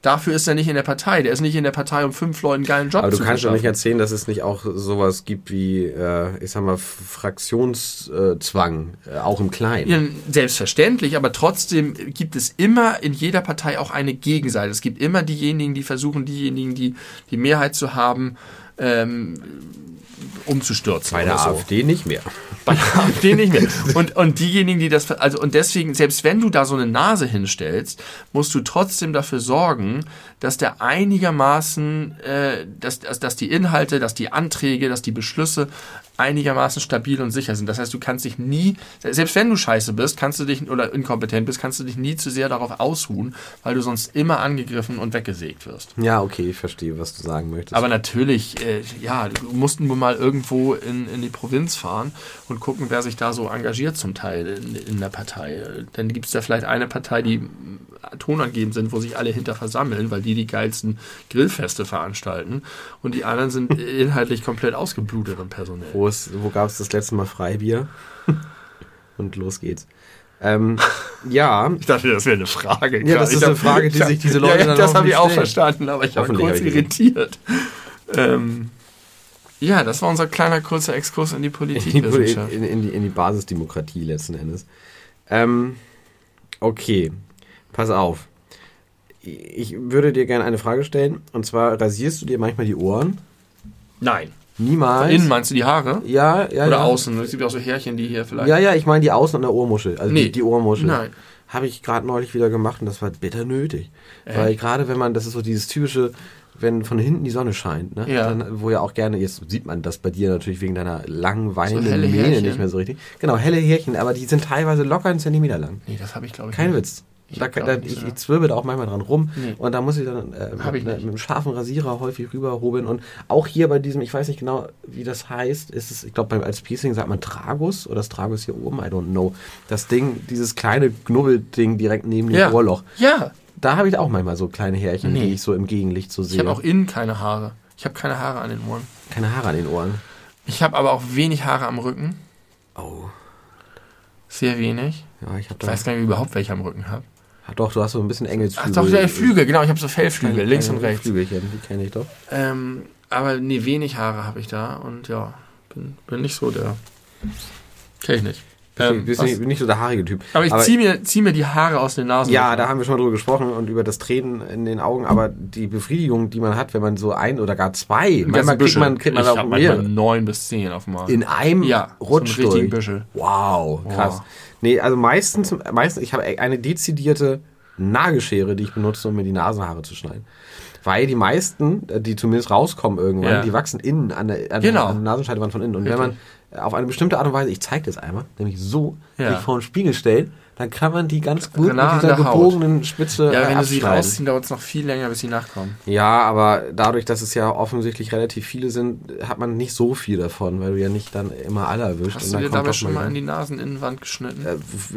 Dafür ist er nicht in der Partei. Der ist nicht in der Partei, um fünf Leuten einen geilen Job zu machen. Aber du kannst doch nicht erzählen, dass es nicht auch sowas gibt wie, äh, ich sag mal, Fraktionszwang, äh, auch im Kleinen. Ja, selbstverständlich, aber trotzdem gibt es immer in jeder Partei auch eine Gegenseite. Es gibt immer diejenigen, die versuchen, diejenigen, die die Mehrheit zu haben, ähm, umzustürzen. Bei der so. AfD nicht mehr. Bei der AfD nicht mehr. Und, und diejenigen, die das, also, und deswegen, selbst wenn du da so eine Nase hinstellst, musst du trotzdem dafür sorgen, dass der einigermaßen, äh, dass, dass, dass die Inhalte, dass die Anträge, dass die Beschlüsse einigermaßen stabil und sicher sind. Das heißt, du kannst dich nie, selbst wenn du scheiße bist, kannst du dich, oder inkompetent bist, kannst du dich nie zu sehr darauf ausruhen, weil du sonst immer angegriffen und weggesägt wirst. Ja, okay, ich verstehe, was du sagen möchtest. Aber natürlich, äh, ja, mussten wir mal irgendwo in, in die Provinz fahren und gucken, wer sich da so engagiert zum Teil in, in der Partei. Dann gibt es da vielleicht eine Partei, die tonangebend sind, wo sich alle hinter versammeln, weil die die geilsten Grillfeste veranstalten, und die anderen sind inhaltlich komplett ausgeblutet und personell. Wo, wo gab es das letzte Mal Freibier? Und los geht's. Ähm, ja. Ich dachte, das wäre eine Frage. Klar. Ja, das ist eine Frage, die sich diese Leute ja, dann das habe ich auch verstanden, aber ich war kurz irritiert. Ähm, ja, das war unser kleiner, kurzer Exkurs in die Politikwissenschaft. In, in, in, in die Basisdemokratie letzten Endes. Ähm, okay. Pass auf. Ich würde dir gerne eine Frage stellen. Und zwar, rasierst du dir manchmal die Ohren? Nein. Niemals. Innen meinst du die Haare? Ja, ja. Oder ja. Außen. Es gibt auch so Härchen, die hier vielleicht... Ja, ja, ich meine die Außen an der Ohrmuschel. Also nee. die, die Ohrmuschel. Nein. Habe ich gerade neulich wieder gemacht, und das war bitter nötig. Äh. Weil gerade wenn man, das ist so dieses typische... wenn von hinten die Sonne scheint, ne? Ja. Dann, wo ja auch gerne, jetzt sieht man das bei dir natürlich wegen deiner langen, weinenden so Mähne nicht mehr so richtig. Genau, helle Härchen, aber die sind teilweise locker einen Zentimeter lang. Nee, das habe ich glaube ich Kein nicht. Witz. Ich, da, da, ich, ich zwirbel da auch manchmal dran rum, nee. Und da muss ich dann äh, mit, ich ne, mit einem scharfen Rasierer häufig rüberhobeln, und auch hier bei diesem, ich weiß nicht genau, wie das heißt, ist es, ich glaube, als Piercing sagt man Tragus, oder das Tragus hier oben, I don't know. Das Ding, dieses kleine Knubbelding direkt neben dem ja. Ohrloch. Ja. Da habe ich auch manchmal so kleine Härchen, nee. die ich so im Gegenlicht so sehe. Ich habe auch innen keine Haare. Ich habe keine Haare an den Ohren. Keine Haare an den Ohren. Ich habe aber auch wenig Haare am Rücken. Oh. Sehr wenig. Ja, ich, hab ich weiß gar nicht, wie ich überhaupt welche am Rücken habe. Ach doch, du hast so ein bisschen Engelsflügel. Ach doch, der Flügel, genau. Ich habe so Fellflügel, keine, links keine und rechts. Flügelchen, die kenne ich doch. Ähm, aber nee, wenig Haare habe ich da. Und ja, bin, bin nicht so der... Kenn ich nicht. Ähm, ich bin nicht so der haarige Typ. Aber ich ziehe mir, zieh mir die Haare aus den Nasen. Ja, da haben wir schon mal drüber gesprochen, und über das Tränen in den Augen. Aber die Befriedigung, die man hat, wenn man so ein oder gar zwei... Manchmal kriegt man, kriegt man ich habe manchmal neun bis zehn auf einmal. In einem ja, Rutsch durch. Richtigen Büschel. Wow, krass. Wow. Nee, also meistens, meistens ich habe eine dezidierte Nagelschere, die ich benutze, um mir die Nasenhaare zu schneiden. Weil die meisten, die zumindest rauskommen irgendwann, ja. die wachsen innen an der, an genau. der Nasenscheidewand von innen. Und Richtig. wenn man... auf eine bestimmte Art und Weise, ich zeige das einmal, nämlich so, ja. die vor den Spiegel stellen, dann kann man die ganz gut genau mit dieser gebogenen Haut. Spitze abschneiden. Ja, wenn abschneiden. du sie rausziehen, dauert es noch viel länger, bis sie nachkommen. Ja, aber dadurch, dass es ja offensichtlich relativ viele sind, hat man nicht so viel davon, weil du ja nicht dann immer alle erwischt. Hast und du dir dabei schon mal an die Naseninnenwand geschnitten?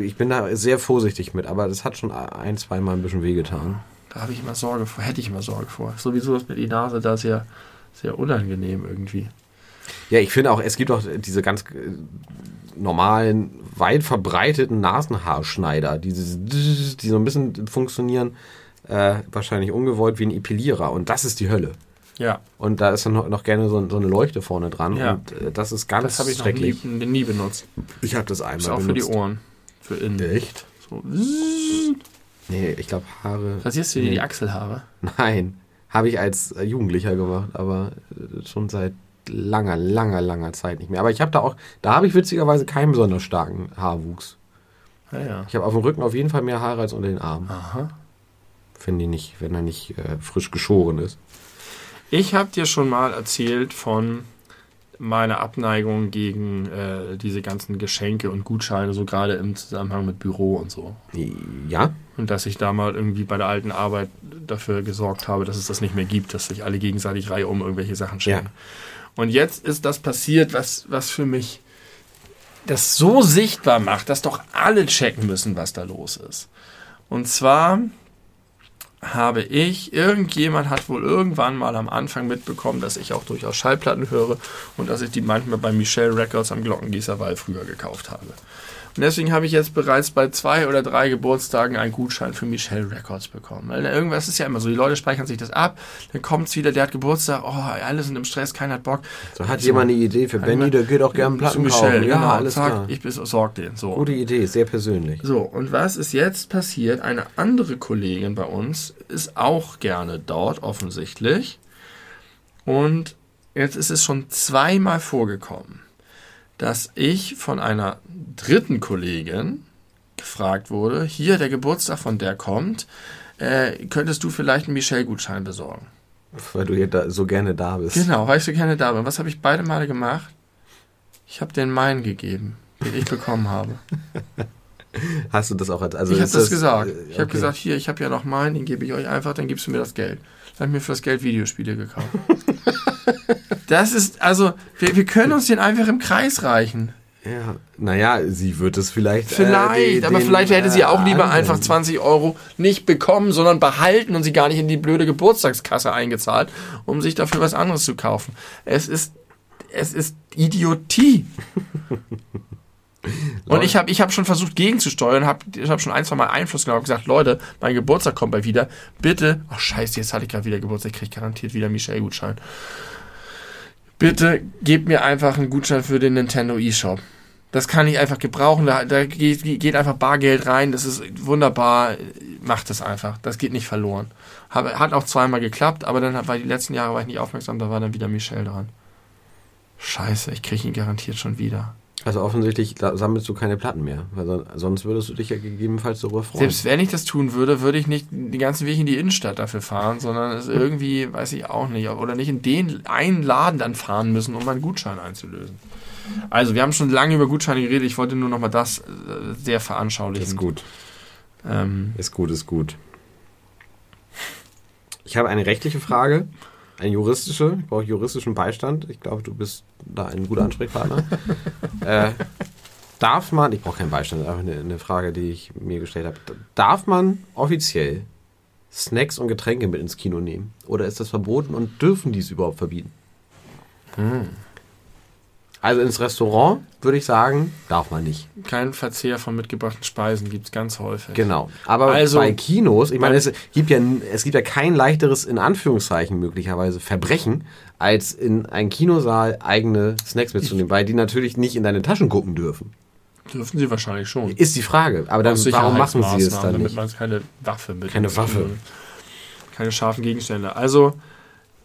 Ich bin da sehr vorsichtig mit, aber das hat schon ein, zwei Mal ein bisschen wehgetan. Da habe ich immer Sorge vor, hätte ich immer Sorge vor. Sowieso ist mir die Nase da sehr, sehr unangenehm irgendwie. Ja, ich finde auch, es gibt doch diese ganz normalen, weit verbreiteten Nasenhaarschneider, die, die so ein bisschen funktionieren, äh, wahrscheinlich ungewollt wie ein Epilierer. Und das ist die Hölle. Ja. Und da ist dann noch gerne so, so eine Leuchte vorne dran. Ja. Und äh, das ist ganz das schrecklich. Das habe ich noch nie, nie benutzt. Ich habe das einmal benutzt. Ist auch benutzt. Für die Ohren. Für innen. Echt? So. Nee, ich glaube Haare... Rasierst du dir nee. die Achselhaare? Nein. Habe ich als Jugendlicher gemacht, aber schon seit langer, langer, langer Zeit nicht mehr. Aber ich habe da auch... Da habe ich witzigerweise keinen besonders starken Haarwuchs. Ja, ja. Ich habe auf dem Rücken auf jeden Fall mehr Haare als unter den Armen. Aha. Wenn, die nicht, wenn er nicht äh, frisch geschoren ist. Ich habe dir schon mal erzählt von meiner Abneigung gegen äh, diese ganzen Geschenke und Gutscheine, so gerade im Zusammenhang mit Büro und so. Ja. Und dass ich da mal irgendwie bei der alten Arbeit dafür gesorgt habe, dass es das nicht mehr gibt, dass sich alle gegenseitig reihum irgendwelche Sachen schenken. Ja. Und jetzt ist das passiert, was, was für mich das so sichtbar macht, dass doch alle checken müssen, was da los ist. Und zwar... habe ich, irgendjemand hat wohl irgendwann mal am Anfang mitbekommen, dass ich auch durchaus Schallplatten höre und dass ich die manchmal bei Michelle Records am Glockengießerwall früher gekauft habe. Und deswegen habe ich jetzt bereits bei zwei oder drei Geburtstagen einen Gutschein für Michelle Records bekommen. Weil irgendwas ist ja immer so, die Leute speichern sich das ab, dann kommt's wieder, der hat Geburtstag, oh, alle sind im Stress, keiner hat Bock. So hat also, jemand eine Idee für Benny, der geht auch gerne einen Platten kaufen. Michelle, ja, genau, alles zack, klar. Ich besorge den. So. Gute Idee, sehr persönlich. So, und was ist jetzt passiert? Eine andere Kollegin bei uns ist auch gerne dort, offensichtlich. Und jetzt ist es schon zweimal vorgekommen, dass ich von einer dritten Kollegin gefragt wurde, hier, der Geburtstag von der kommt, äh, könntest du vielleicht einen Michelle-Gutschein besorgen? Weil du hier da, so gerne da bist. Genau, weil ich so gerne da bin. Was habe ich beide Male gemacht? Ich habe den meinen gegeben, den ich bekommen habe. Hast du das auch? Also ich habe das gesagt. Ich okay. habe gesagt, hier, ich habe ja noch meinen, den gebe ich euch einfach, dann gibst du mir das Geld. Dann habe ich mir für das Geld Videospiele gekauft. Das ist, also, wir, wir können uns den einfach im Kreis reichen. Ja, naja, sie wird es vielleicht... Vielleicht, äh, den, aber den, vielleicht hätte sie auch lieber äh, einfach zwanzig Euro nicht bekommen, sondern behalten und sie gar nicht in die blöde Geburtstagskasse eingezahlt, um sich dafür was anderes zu kaufen. Es ist, es ist Idiotie. Und ich habe ich hab schon versucht gegenzusteuern, hab, ich habe schon ein, zwei Mal Einfluss genommen und gesagt, Leute, mein Geburtstag kommt bald wieder, bitte, ach scheiße, jetzt hatte ich gerade wieder Geburtstag, kriege ich garantiert wieder Michelle-Gutschein. Bitte gebt mir einfach einen Gutschein für den Nintendo eShop. Das kann ich einfach gebrauchen, da, da geht, geht einfach Bargeld rein, das ist wunderbar, macht das einfach, das geht nicht verloren. Hab, hat auch zweimal geklappt, aber dann war die letzten Jahre war ich nicht aufmerksam, da war dann wieder Michelle dran. Scheiße, ich kriege ihn garantiert schon wieder. Also offensichtlich sammelst du keine Platten mehr, weil sonst würdest du dich ja gegebenenfalls darüber freuen. Selbst wenn ich das tun würde, würde ich nicht den ganzen Weg in die Innenstadt dafür fahren, sondern es irgendwie, weiß ich auch nicht, oder nicht in den einen Laden dann fahren müssen, um meinen Gutschein einzulösen. Also wir haben schon lange über Gutscheine geredet, ich wollte nur nochmal das sehr veranschaulichen. Ist gut. Ähm, ist gut, ist gut. Ich habe eine rechtliche Frage. Eine juristische, ich brauche juristischen Beistand. Ich glaube, du bist da ein guter Ansprechpartner. äh, darf man, ich brauche keinen Beistand, einfach eine, eine Frage, die ich mir gestellt habe. Darf man offiziell Snacks und Getränke mit ins Kino nehmen? Oder ist das verboten und dürfen die es überhaupt verbieten? Hm. Also ins Restaurant würde ich sagen, darf man nicht. Kein Verzehr von mitgebrachten Speisen gibt es ganz häufig. Genau. Aber also, bei Kinos, ich meine, es gibt, ja, es gibt ja kein leichteres, in Anführungszeichen möglicherweise, Verbrechen, als in einen Kinosaal eigene Snacks mitzunehmen, weil die natürlich nicht in deine Taschen gucken dürfen. Dürfen sie wahrscheinlich schon. Ist die Frage. Aber dann, warum machen sie es dann nicht? Damit man keine Waffe mit. Keine Waffe. Keine scharfen Gegenstände. Also...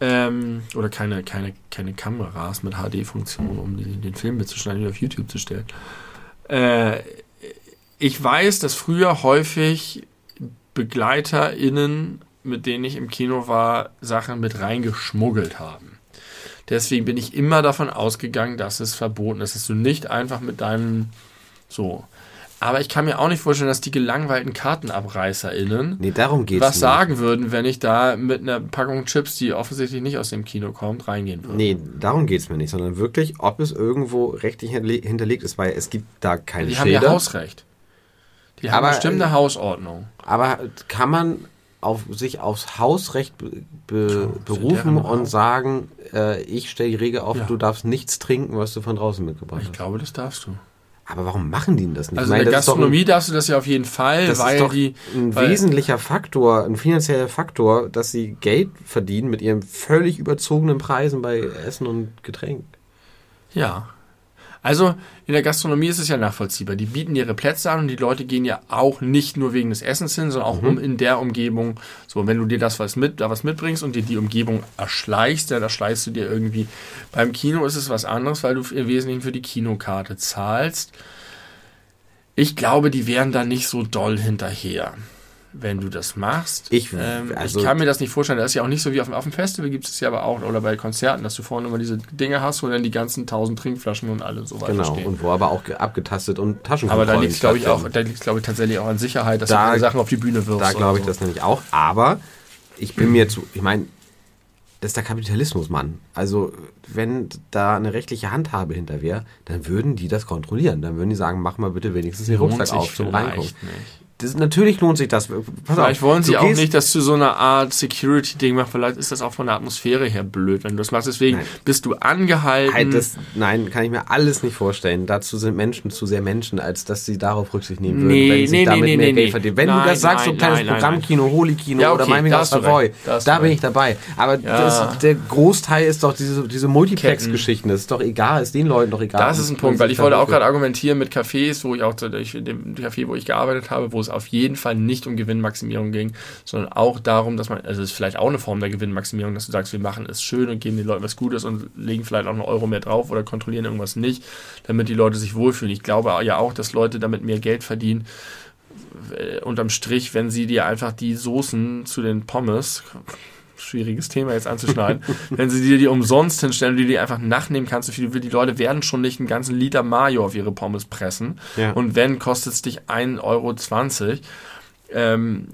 Ähm, oder keine, keine, keine Kameras mit H D-Funktion, um den, den Film mitzuschneiden und auf YouTube zu stellen. Äh, ich weiß, dass früher häufig BegleiterInnen, mit denen ich im Kino war, Sachen mit reingeschmuggelt haben. Deswegen bin ich immer davon ausgegangen, dass es verboten ist, dass du nicht einfach mit deinem so... Aber ich kann mir auch nicht vorstellen, dass die gelangweilten KartenabreißerInnen nee, darum geht's was nicht. sagen würden, wenn ich da mit einer Packung Chips, die offensichtlich nicht aus dem Kino kommt, reingehen würde. Nee, darum geht es mir nicht, sondern wirklich, ob es irgendwo rechtlich hinterlegt ist, weil es gibt da keine Schilder. Die Schäder. haben ja Hausrecht. Die aber, haben bestimmte Hausordnung. Aber kann man auf sich aufs Hausrecht be, be, ja, berufen und sagen, äh, ich stelle die Regel auf, ja. du darfst nichts trinken, was du von draußen mitgebracht ich hast? Ich glaube, das darfst du. Aber warum machen die denn das nicht? Also ich meine, in der Gastronomie ein, darfst du das ja auf jeden Fall, das weil ist doch die, ein weil wesentlicher Faktor, ein finanzieller Faktor, dass sie Geld verdienen mit ihren völlig überzogenen Preisen bei Essen und Getränk. Ja. Also in der Gastronomie ist es ja nachvollziehbar. Die bieten ihre Plätze an und die Leute gehen ja auch nicht nur wegen des Essens hin, sondern auch mhm. um in der Umgebung. So, wenn du dir das was mit, da was mitbringst und dir die Umgebung erschleichst, dann erschleichst du dir irgendwie. Beim Kino ist es was anderes, weil du im Wesentlichen für die Kinokarte zahlst. Ich glaube, die wären da nicht so doll hinterher, wenn du das machst. Ich, ähm, also ich kann mir das nicht vorstellen. Das ist ja auch nicht so wie auf dem, auf dem Festival, gibt es ja aber auch, oder bei Konzerten, dass du vorne immer diese Dinge hast, wo dann die ganzen tausend Trinkflaschen und alle so weiter genau, stehen. Genau, und wo aber auch abgetastet und Taschenkontrollen. Aber da liegt es, glaube ich, auch, da liegt's, glaub ich, tatsächlich auch an Sicherheit, dass da, du keine Sachen auf die Bühne wirfst. Da glaube ich so. Das nämlich auch. Aber ich bin mir zu... Ich meine, das ist der Kapitalismus, Mann. Also wenn da eine rechtliche Handhabe hinter wäre, dann würden die das kontrollieren. Dann würden die sagen, mach mal bitte wenigstens den Rucksack auf zum Reinkommen. Das, natürlich lohnt sich das. Pass vielleicht auf, wollen sie auch nicht, dass du so eine Art Security-Ding machst. Vielleicht ist das auch von der Atmosphäre her blöd, wenn du das machst. Deswegen nein. bist du angehalten. Halt das, nein, kann ich mir alles nicht vorstellen. Dazu sind Menschen zu sehr Menschen, als dass sie darauf Rücksicht nehmen würden, nee, wenn sie nee, damit nee, mehr nee, Geld verdienen. Wenn nein, du das sagst, nein, so ein kleines Programmkino, Holikino ja, okay, oder meinetwegen auch Savoy, da bin ich dabei. Aber ja. das, der Großteil ist doch diese, diese Multiplex-Geschichten. Das ist doch egal, ist den Leuten doch egal. Das ist ein Punkt, weil ich wollte auch gerade argumentieren mit Cafés, wo ich auch, in dem Café, wo ich gearbeitet habe, wo es auf jeden Fall nicht um Gewinnmaximierung ging, sondern auch darum, dass man, also es ist vielleicht auch eine Form der Gewinnmaximierung, dass du sagst, wir machen es schön und geben den Leuten was Gutes und legen vielleicht auch einen Euro mehr drauf oder kontrollieren irgendwas nicht, damit die Leute sich wohlfühlen. Ich glaube ja auch, dass Leute damit mehr Geld verdienen, äh, unterm Strich, wenn sie dir einfach die Soßen zu den Pommes, schwieriges Thema jetzt anzuschneiden, wenn sie dir die umsonst hinstellen und die dir einfach nachnehmen kannst, so viel du willst, die Leute werden schon nicht einen ganzen Liter Mayo auf ihre Pommes pressen. Ja. Und wenn, kostet es dich ein Euro zwanzig. Ähm,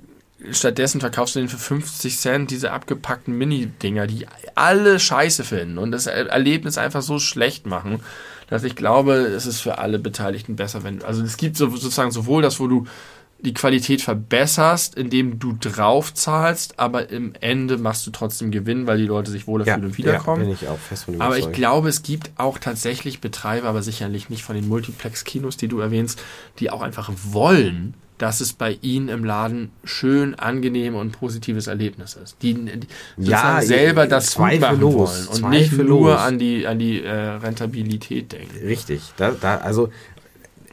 stattdessen verkaufst du denen für fünfzig Cent diese abgepackten Mini-Dinger, die alle scheiße finden und das Erlebnis einfach so schlecht machen, dass ich glaube, es ist für alle Beteiligten besser, wenn, also es gibt sozusagen sowohl das, wo du die Qualität verbesserst, indem du drauf zahlst, aber im Ende machst du trotzdem Gewinn, weil die Leute sich wohler ja, fühlen und wiederkommen. Ja, bin ich auch fest von aber ich glaube, es gibt auch tatsächlich Betreiber, aber sicherlich nicht von den Multiplex-Kinos, die du erwähnst, die auch einfach wollen, dass es bei ihnen im Laden schön, angenehm und positives Erlebnis ist. Die, die ja, selber das gut machen wollen und nicht nur an die, an die äh, Rentabilität denken. Richtig. Da, da, also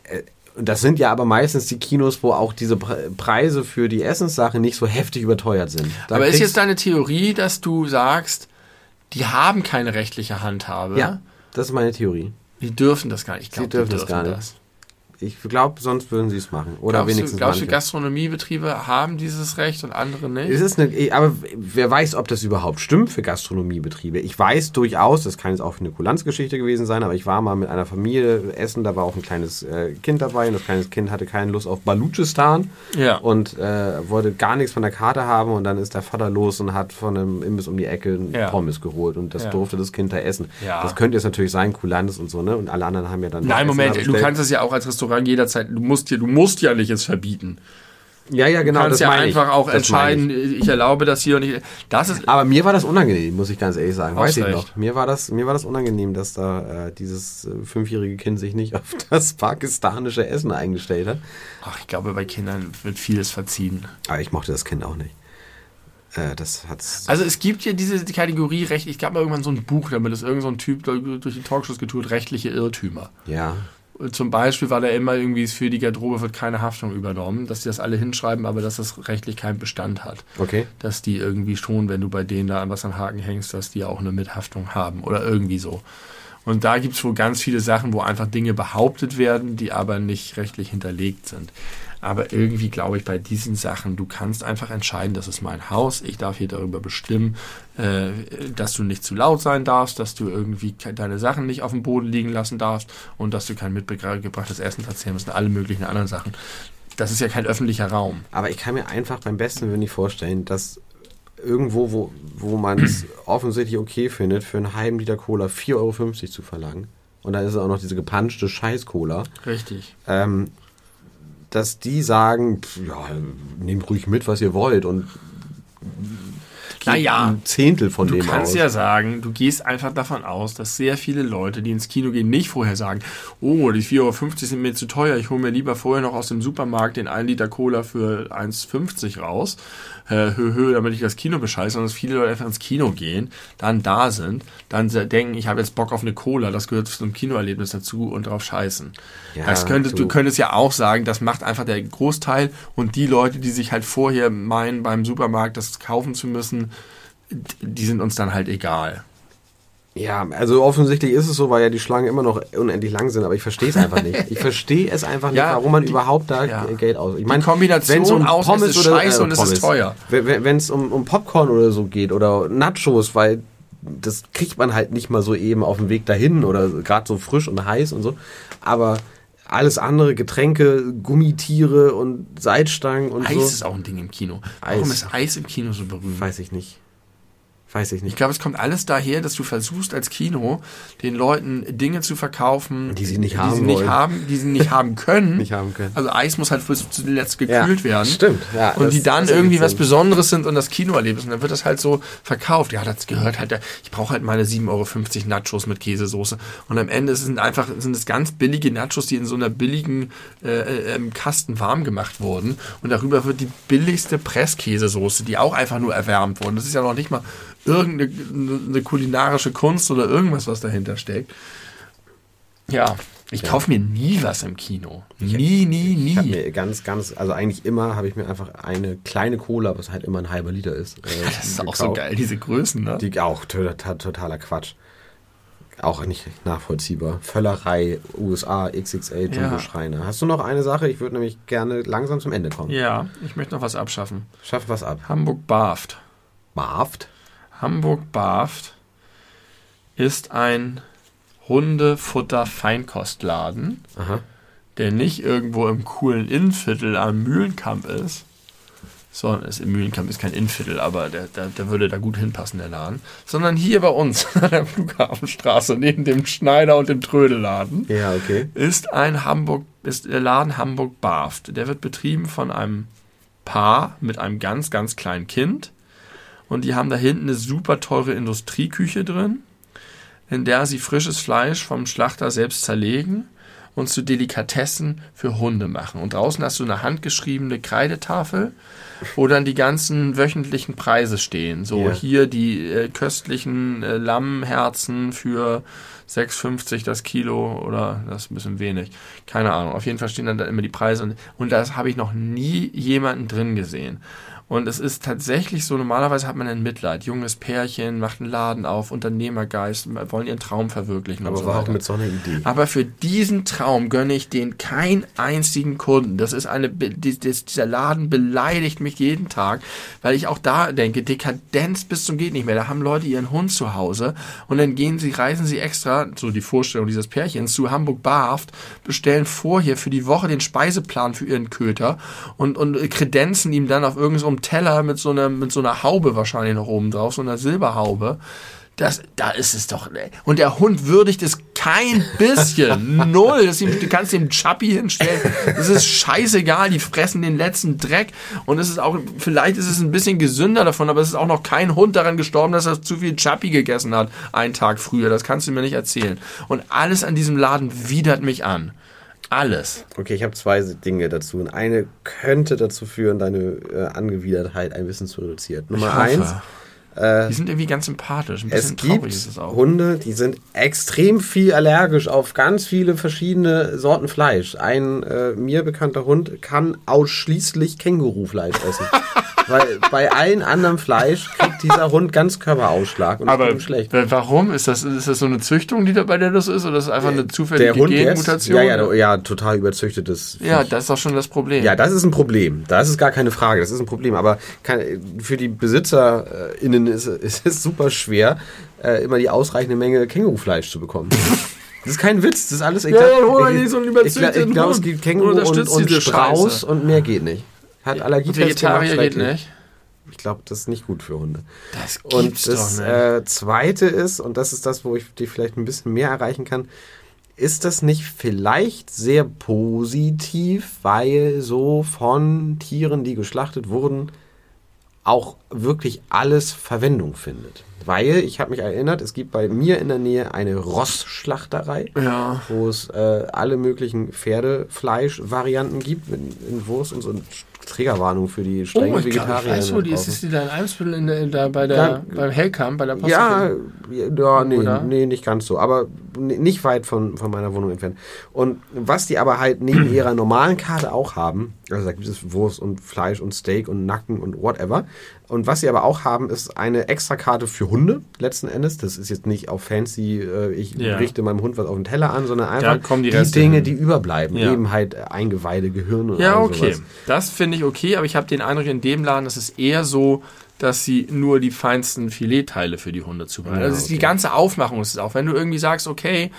äh, das sind ja aber meistens die Kinos, wo auch diese Preise für die Essenssachen nicht so heftig überteuert sind. Da aber ist jetzt deine Theorie, dass du sagst, die haben keine rechtliche Handhabe? Ja, das ist meine Theorie. Die dürfen das gar nicht. Ich glaube, die dürfen, dürfen das gar nicht. Das. Ich glaube, sonst würden sie es machen. Oder glaubst wenigstens du, glaubst du, Gastronomiebetriebe haben dieses Recht und andere nicht? Es ist eine, aber wer weiß, ob das überhaupt stimmt für Gastronomiebetriebe. Ich weiß durchaus, das kann jetzt auch eine Kulanzgeschichte gewesen sein, aber ich war mal mit einer Familie essen, da war auch ein kleines äh, Kind dabei und das kleine Kind hatte keine Lust auf Balutschistan ja. und äh, wollte gar nichts von der Karte haben und dann ist der Vater los und hat von einem Imbiss um die Ecke einen ja. Pommes geholt und das ja. durfte das Kind da essen. Ja. Das könnte jetzt natürlich sein, Kulanz und so, ne? Und alle anderen haben ja dann... Nein, Moment, du kannst das ja auch als Restaurant jederzeit, du musst, dir, du musst ja nicht es verbieten. Ja, ja, genau. Du kannst das ja einfach ich. Auch das entscheiden, ich. ich erlaube das hier und ich. Das ist aber mir war das unangenehm, muss ich ganz ehrlich sagen. Weiß ich noch. Mir war das, mir war das unangenehm, dass da äh, dieses äh, fünfjährige Kind sich nicht auf das pakistanische Essen eingestellt hat. Ach, ich glaube, bei Kindern wird vieles verziehen. Aber ich mochte das Kind auch nicht. Das hat's also es gibt ja diese Kategorie Recht. Ich gab mal irgendwann so ein Buch, damit es irgend so ein Typ durch die Talkshows getut, rechtliche Irrtümer. Ja. Zum Beispiel war da immer irgendwie, für die Garderobe wird keine Haftung übernommen, dass die das alle hinschreiben, aber dass das rechtlich keinen Bestand hat. Okay. Dass die irgendwie schon, wenn du bei denen da was an Haken hängst, dass die auch eine Mithaftung haben oder irgendwie so. Und da gibt es wohl ganz viele Sachen, wo einfach Dinge behauptet werden, die aber nicht rechtlich hinterlegt sind. Aber irgendwie glaube ich bei diesen Sachen, du kannst einfach entscheiden, das ist mein Haus, ich darf hier darüber bestimmen, äh, dass du nicht zu laut sein darfst, dass du irgendwie deine Sachen nicht auf dem Boden liegen lassen darfst und dass du kein mitgebrachtes Essen erzählen musst und alle möglichen anderen Sachen. Das ist ja kein öffentlicher Raum. Aber ich kann mir einfach beim besten Willen nicht vorstellen, dass irgendwo, wo, wo man es offensichtlich okay findet, für einen halben Liter Cola vier Euro fünfzig zu verlangen und dann ist es auch noch diese gepanschte Scheiß-Cola. Richtig. Ähm, dass die sagen, pf, ja, nehmt ruhig mit, was ihr wollt und naja, ein Zehntel von dem aus. Du kannst ja sagen, du gehst einfach davon aus, dass sehr viele Leute, die ins Kino gehen, nicht vorher sagen, oh, die vier Euro fünfzig sind mir zu teuer, ich hole mir lieber vorher noch aus dem Supermarkt den einen Liter Cola für eins fünfzig raus, äh, hö, hö, damit ich das Kino bescheiße, sondern dass viele Leute einfach ins Kino gehen, dann da sind, dann denken, ich habe jetzt Bock auf eine Cola, das gehört zum Kinoerlebnis dazu und drauf scheißen. Ja, das könntest, so. Du könntest ja auch sagen, das macht einfach der Großteil und die Leute, die sich halt vorher meinen, beim Supermarkt das kaufen zu müssen, die sind uns dann halt egal. Ja, also offensichtlich ist es so, weil ja die Schlangen immer noch unendlich lang sind, aber ich verstehe es einfach nicht. Ich verstehe es einfach nicht, ja, warum man die, überhaupt da ja. Geld aus... Ich meine, die Kombination um aus Pommes ist oder, scheiße äh, und Pommes. Es ist teuer. Wenn es um, um Popcorn oder so geht oder Nachos, weil das kriegt man halt nicht mal so eben auf dem Weg dahin oder gerade so frisch und heiß und so, aber... Alles andere, Getränke, Gummitiere und Salzstangen und Eis so. Eis ist auch ein Ding im Kino. Eis. Warum ist Eis im Kino so berühmt? Weiß ich nicht. Weiß ich nicht. Ich glaube, es kommt alles daher, dass du versuchst als Kino den Leuten Dinge zu verkaufen, die sie nicht, die haben, sie nicht haben, die sie nicht haben können. Nicht haben können. Also Eis muss halt bis zuletzt gekühlt ja, werden. Stimmt. Ja, und das, die dann irgendwie was Besonderes sind und das Kinoerlebnis. Und dann wird das halt so verkauft. Ja, das gehört halt. Ich brauche halt meine sieben Euro fünfzig Nachos mit Käsesoße. Und am Ende sind einfach sind es ganz billige Nachos, die in so einer billigen äh, im Kasten warm gemacht wurden. Und darüber wird die billigste Presskäsesoße, die auch einfach nur erwärmt wurde. Das ist ja noch nicht mal irgendeine kulinarische Kunst oder irgendwas, was dahinter steckt. Ja, ich ja. kaufe mir nie was im Kino. Nie, nie, nie. Ich habe mir ganz, ganz, also eigentlich immer habe ich mir einfach eine kleine Cola, was halt immer ein halber Liter ist. Äh, das ist gekauft. Auch so geil, diese Größen, ne? Die auch, totaler Quatsch. Auch nicht nachvollziehbar. Völlerei, U S A, X X L, Jumbo-Schreiner. Ja. Hast du noch eine Sache? Ich würde nämlich gerne langsam zum Ende kommen. Ja, ich möchte noch was abschaffen. Schaff was ab. Hamburg barft. Barft? Hamburg barft ist ein Hundefutter-Feinkostladen, aha, der nicht irgendwo im coolen Innenviertel am Mühlenkamp ist, sondern ist, im Mühlenkamp ist kein Innenviertel, aber der, der, der würde da gut hinpassen, der Laden, sondern hier bei uns an der Flughafenstraße neben dem Schneider und dem Trödelladen ja, okay. ist ein Hamburg, ist der Laden Hamburg barft. Der wird betrieben von einem Paar mit einem ganz, ganz kleinen Kind. Und die haben da hinten eine super teure Industrieküche drin, in der sie frisches Fleisch vom Schlachter selbst zerlegen und zu Delikatessen für Hunde machen. Und draußen hast du eine handgeschriebene Kreidetafel, wo dann die ganzen wöchentlichen Preise stehen. So yeah. Hier die äh, köstlichen äh, Lammherzen für sechs fünfzig das Kilo oder das ist ein bisschen wenig. Keine Ahnung. Auf jeden Fall stehen dann da immer die Preise. Und, und das habe ich noch nie jemanden drin gesehen. Und es ist tatsächlich so, normalerweise hat man ein Mitleid. Junges Pärchen macht einen Laden auf, Unternehmergeist, wollen ihren Traum verwirklichen. Aber und so war halt mit so einer Idee. Aber für diesen Traum gönne ich denen keinen einzigen Kunden. Das ist eine, dieser Laden beleidigt mich jeden Tag, weil ich auch da denke, Dekadenz bis zum geht nicht mehr. Da haben Leute ihren Hund zu Hause und dann gehen sie, reisen sie extra, so die Vorstellung dieses Pärchens, zu Hamburg barft, bestellen vorher für die Woche den Speiseplan für ihren Köter und, und kredenzen ihm dann auf irgend so einem Teller mit so einer, mit so einer Haube wahrscheinlich noch oben drauf, so einer Silberhaube. Das, da ist es doch, ey. Und der Hund würdigt es kein bisschen. Null. Das ist, du kannst dem Chappi hinstellen. Das ist scheißegal. Die fressen den letzten Dreck. Und es ist auch, vielleicht ist es ein bisschen gesünder davon, aber es ist auch noch kein Hund daran gestorben, dass er zu viel Chappi gegessen hat. Einen Tag früher. Das kannst du mir nicht erzählen. Und alles an diesem Laden widert mich an. Alles. Okay, ich habe zwei Dinge dazu. Und eine könnte dazu führen, deine äh, Angewidertheit ein bisschen zu reduzieren. Nummer eins. Äh, die sind irgendwie ganz sympathisch. Ein bisschen traurig ist es auch. Es gibt Hunde, die sind extrem viel allergisch auf ganz viele verschiedene Sorten Fleisch. Ein äh, mir bekannter Hund kann ausschließlich Kängurufleisch essen. Weil bei allen anderen Fleisch kriegt dieser Hund Ganzkörperausschlag und aber ist schlecht. Warum? Ist das, ist das so eine Züchtung, die da bei der das ist? Oder ist das einfach eine zufällige Genmutation? Ja, ja, ja, total überzüchtetes Viech. Ja, das ist doch schon das Problem. Ja, das ist ein Problem. Das ist gar keine Frage. Das ist ein Problem. Aber kann, für die BesitzerInnen ist, ist es super schwer, äh, immer die ausreichende Menge Kängurufleisch zu bekommen. Das ist kein Witz. Das ist alles egal. Ja, hol mal nicht so einen überzüchteten Hund. Ich glaube, es gibt Känguru und, und Strauß und mehr geht nicht. Hat Allergietest Vegetarier geht nicht. Ich glaube, das ist nicht gut für Hunde. Das gibt's und das doch nicht. Äh, Zweite ist, und das ist das, wo ich dich vielleicht ein bisschen mehr erreichen kann, ist das nicht vielleicht sehr positiv, weil so von Tieren, die geschlachtet wurden, auch wirklich alles Verwendung findet. Weil, ich habe mich erinnert, es gibt bei mir in der Nähe eine Rossschlachterei, ja, wo es äh, alle möglichen Pferdefleisch-Varianten gibt, mit in Wurst und so eine Trägerwarnung für die strengen oh, Vegetarier. Ich weiß, wo die ist. Ist die da in Eimsbüttel in der, da bei der, ja, beim Hellkamp, bei der Post? Ja, ja, nee, nee, nicht ganz so, aber nicht weit von, von meiner Wohnung entfernt. Und was die aber halt neben ihrer normalen Karte auch haben, also da gibt es Wurst und Fleisch und Steak und Nacken und whatever. Und was sie aber auch haben, ist eine Extrakarte für Hunde, letzten Endes. Das ist jetzt nicht auf fancy, äh, ich ja. richte meinem Hund was auf den Teller an, sondern einfach die, die Dinge, hin. die überbleiben. Ja. Eben halt Eingeweide, Gehirn und ja, all okay. sowas. Das finde ich okay, aber ich habe den Eindruck in dem Laden, das ist eher so, dass sie nur die feinsten Filetteile für die Hunde zubereiten. Ja, also okay. die ganze Aufmachung ist es auch. Wenn du irgendwie sagst, okay,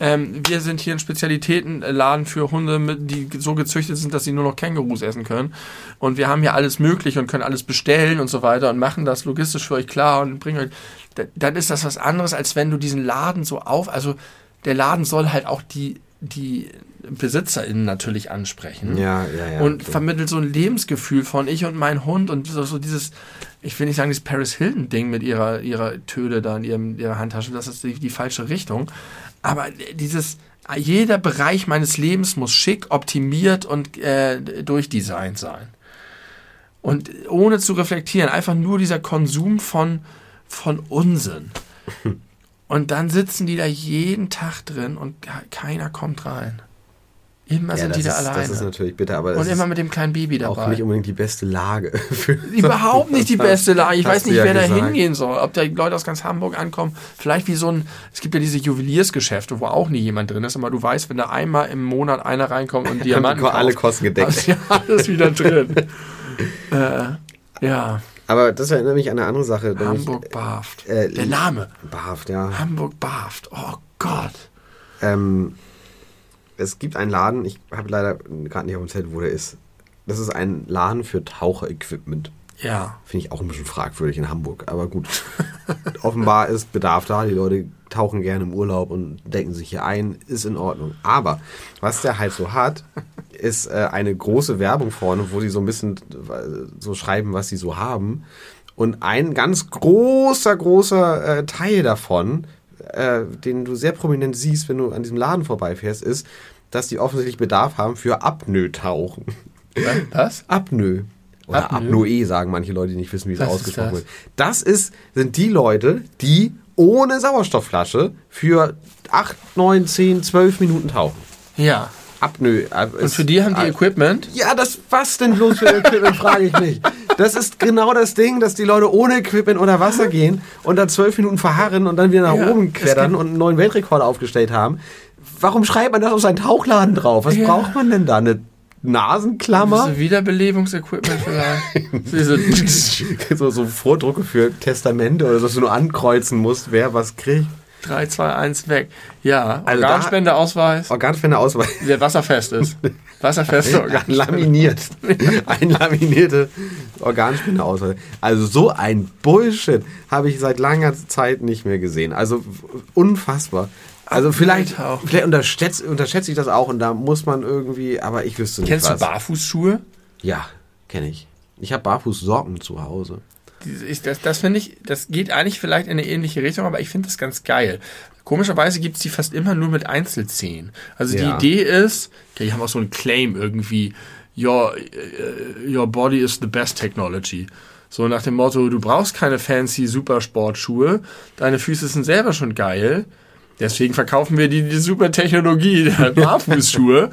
ähm, wir sind hier ein Spezialitätenladen für Hunde, mit, die so gezüchtet sind, dass sie nur noch Kängurus essen können und wir haben hier alles möglich und können alles bestellen und so weiter und machen das logistisch für euch klar und bringen euch... Da, dann ist das was anderes, als wenn du diesen Laden so auf... Also der Laden soll halt auch die... die BesitzerInnen natürlich ansprechen. Ja, ja, ja. Und okay. vermittelt so ein Lebensgefühl von ich und mein Hund und so, so dieses, ich will nicht sagen, dieses Paris Hilton-Ding mit ihrer, ihrer Töle da in ihrem, ihrer Handtasche, das ist die, die falsche Richtung. Aber dieses, jeder Bereich meines Lebens muss schick, optimiert und äh, durchdesignt sein. Und ohne zu reflektieren, einfach nur dieser Konsum von, von Unsinn. Und dann sitzen die da jeden Tag drin und keiner kommt rein. Immer ja, sind die da ist, alleine. Das ist natürlich bitter, aber und immer mit dem kleinen Baby dabei. Auch nicht unbedingt die beste Lage. Überhaupt nicht die beste Lage. Ich weiß nicht, ja wer gesagt. da hingehen soll. Ob da Leute aus ganz Hamburg ankommen. Vielleicht wie so ein, es gibt ja diese Juweliersgeschäfte, wo auch nie jemand drin ist, aber du weißt, wenn da einmal im Monat einer reinkommt und Diamanten kauft, alle Kosten gedeckt. Ist ja alles wieder drin. äh, ja. Aber das erinnert mich an eine andere Sache. Hamburg Barft. Äh, Der Name. Barft, ja. Hamburg Barft. Oh Gott. Ähm, es gibt einen Laden, ich habe leider gerade nicht auf dem Zettel, wo der ist. Das ist ein Laden für Taucherequipment. Ja. Finde ich auch ein bisschen fragwürdig in Hamburg, aber gut. Offenbar ist Bedarf da, die Leute tauchen gerne im Urlaub und decken sich hier ein, ist in Ordnung. Aber was der halt so hat, ist äh, eine große Werbung vorne, wo sie so ein bisschen äh, so schreiben, was sie so haben. Und ein ganz großer, großer äh, Teil davon, äh, den du sehr prominent siehst, wenn du an diesem Laden vorbeifährst, ist, dass die offensichtlich Bedarf haben für Apnoe-Tauchen. Was? Apnoe. Oder Apnoe, sagen manche Leute, die nicht wissen, wie es ausgesprochen wird. Das ist, sind die Leute, die ohne Sauerstoffflasche für acht, neun, zehn, zwölf Minuten tauchen. Ja. Apnoe. Und für die haben die Equipment? Ja, das, was denn bloß für Equipment, frage ich mich. Das ist genau das Ding, dass die Leute ohne Equipment unter Wasser gehen und dann zwölf Minuten verharren und dann wieder nach ja, oben klettern und einen neuen Weltrekord aufgestellt haben. Warum schreibt man das auf seinen Tauchladen drauf? Was ja. braucht man denn da? Eine Nasenklammer? So Wiederbelebungsequipment vielleicht. so, so Vordrucke für Testamente oder so, dass du nur ankreuzen musst, wer was kriegt. drei, zwei, eins, weg. Ja, also Organspendeausweis. Organspendeausweis. Der wasserfest ist. Wasserfeste Organspende. Laminiert. Ein laminierte Organspendeausweis. Also so ein Bullshit habe ich seit langer Zeit nicht mehr gesehen. Also unfassbar. Also vielleicht, vielleicht unterschätze, unterschätze ich das auch und da muss man irgendwie, aber ich wüsste nicht Kennst was. Kennst du Barfußschuhe? Ja, kenne ich. Ich habe Barfußsocken zu Hause. Das, das finde ich, das geht eigentlich vielleicht in eine ähnliche Richtung, aber ich finde das ganz geil. Komischerweise gibt es die fast immer nur mit Einzelzehen. Also ja. die Idee ist, okay, die haben auch so einen Claim irgendwie, your, your body is the best technology. So nach dem Motto, du brauchst keine fancy Supersportschuhe, deine Füße sind selber schon geil, deswegen verkaufen wir die, die super Technologie der Barfußschuhe,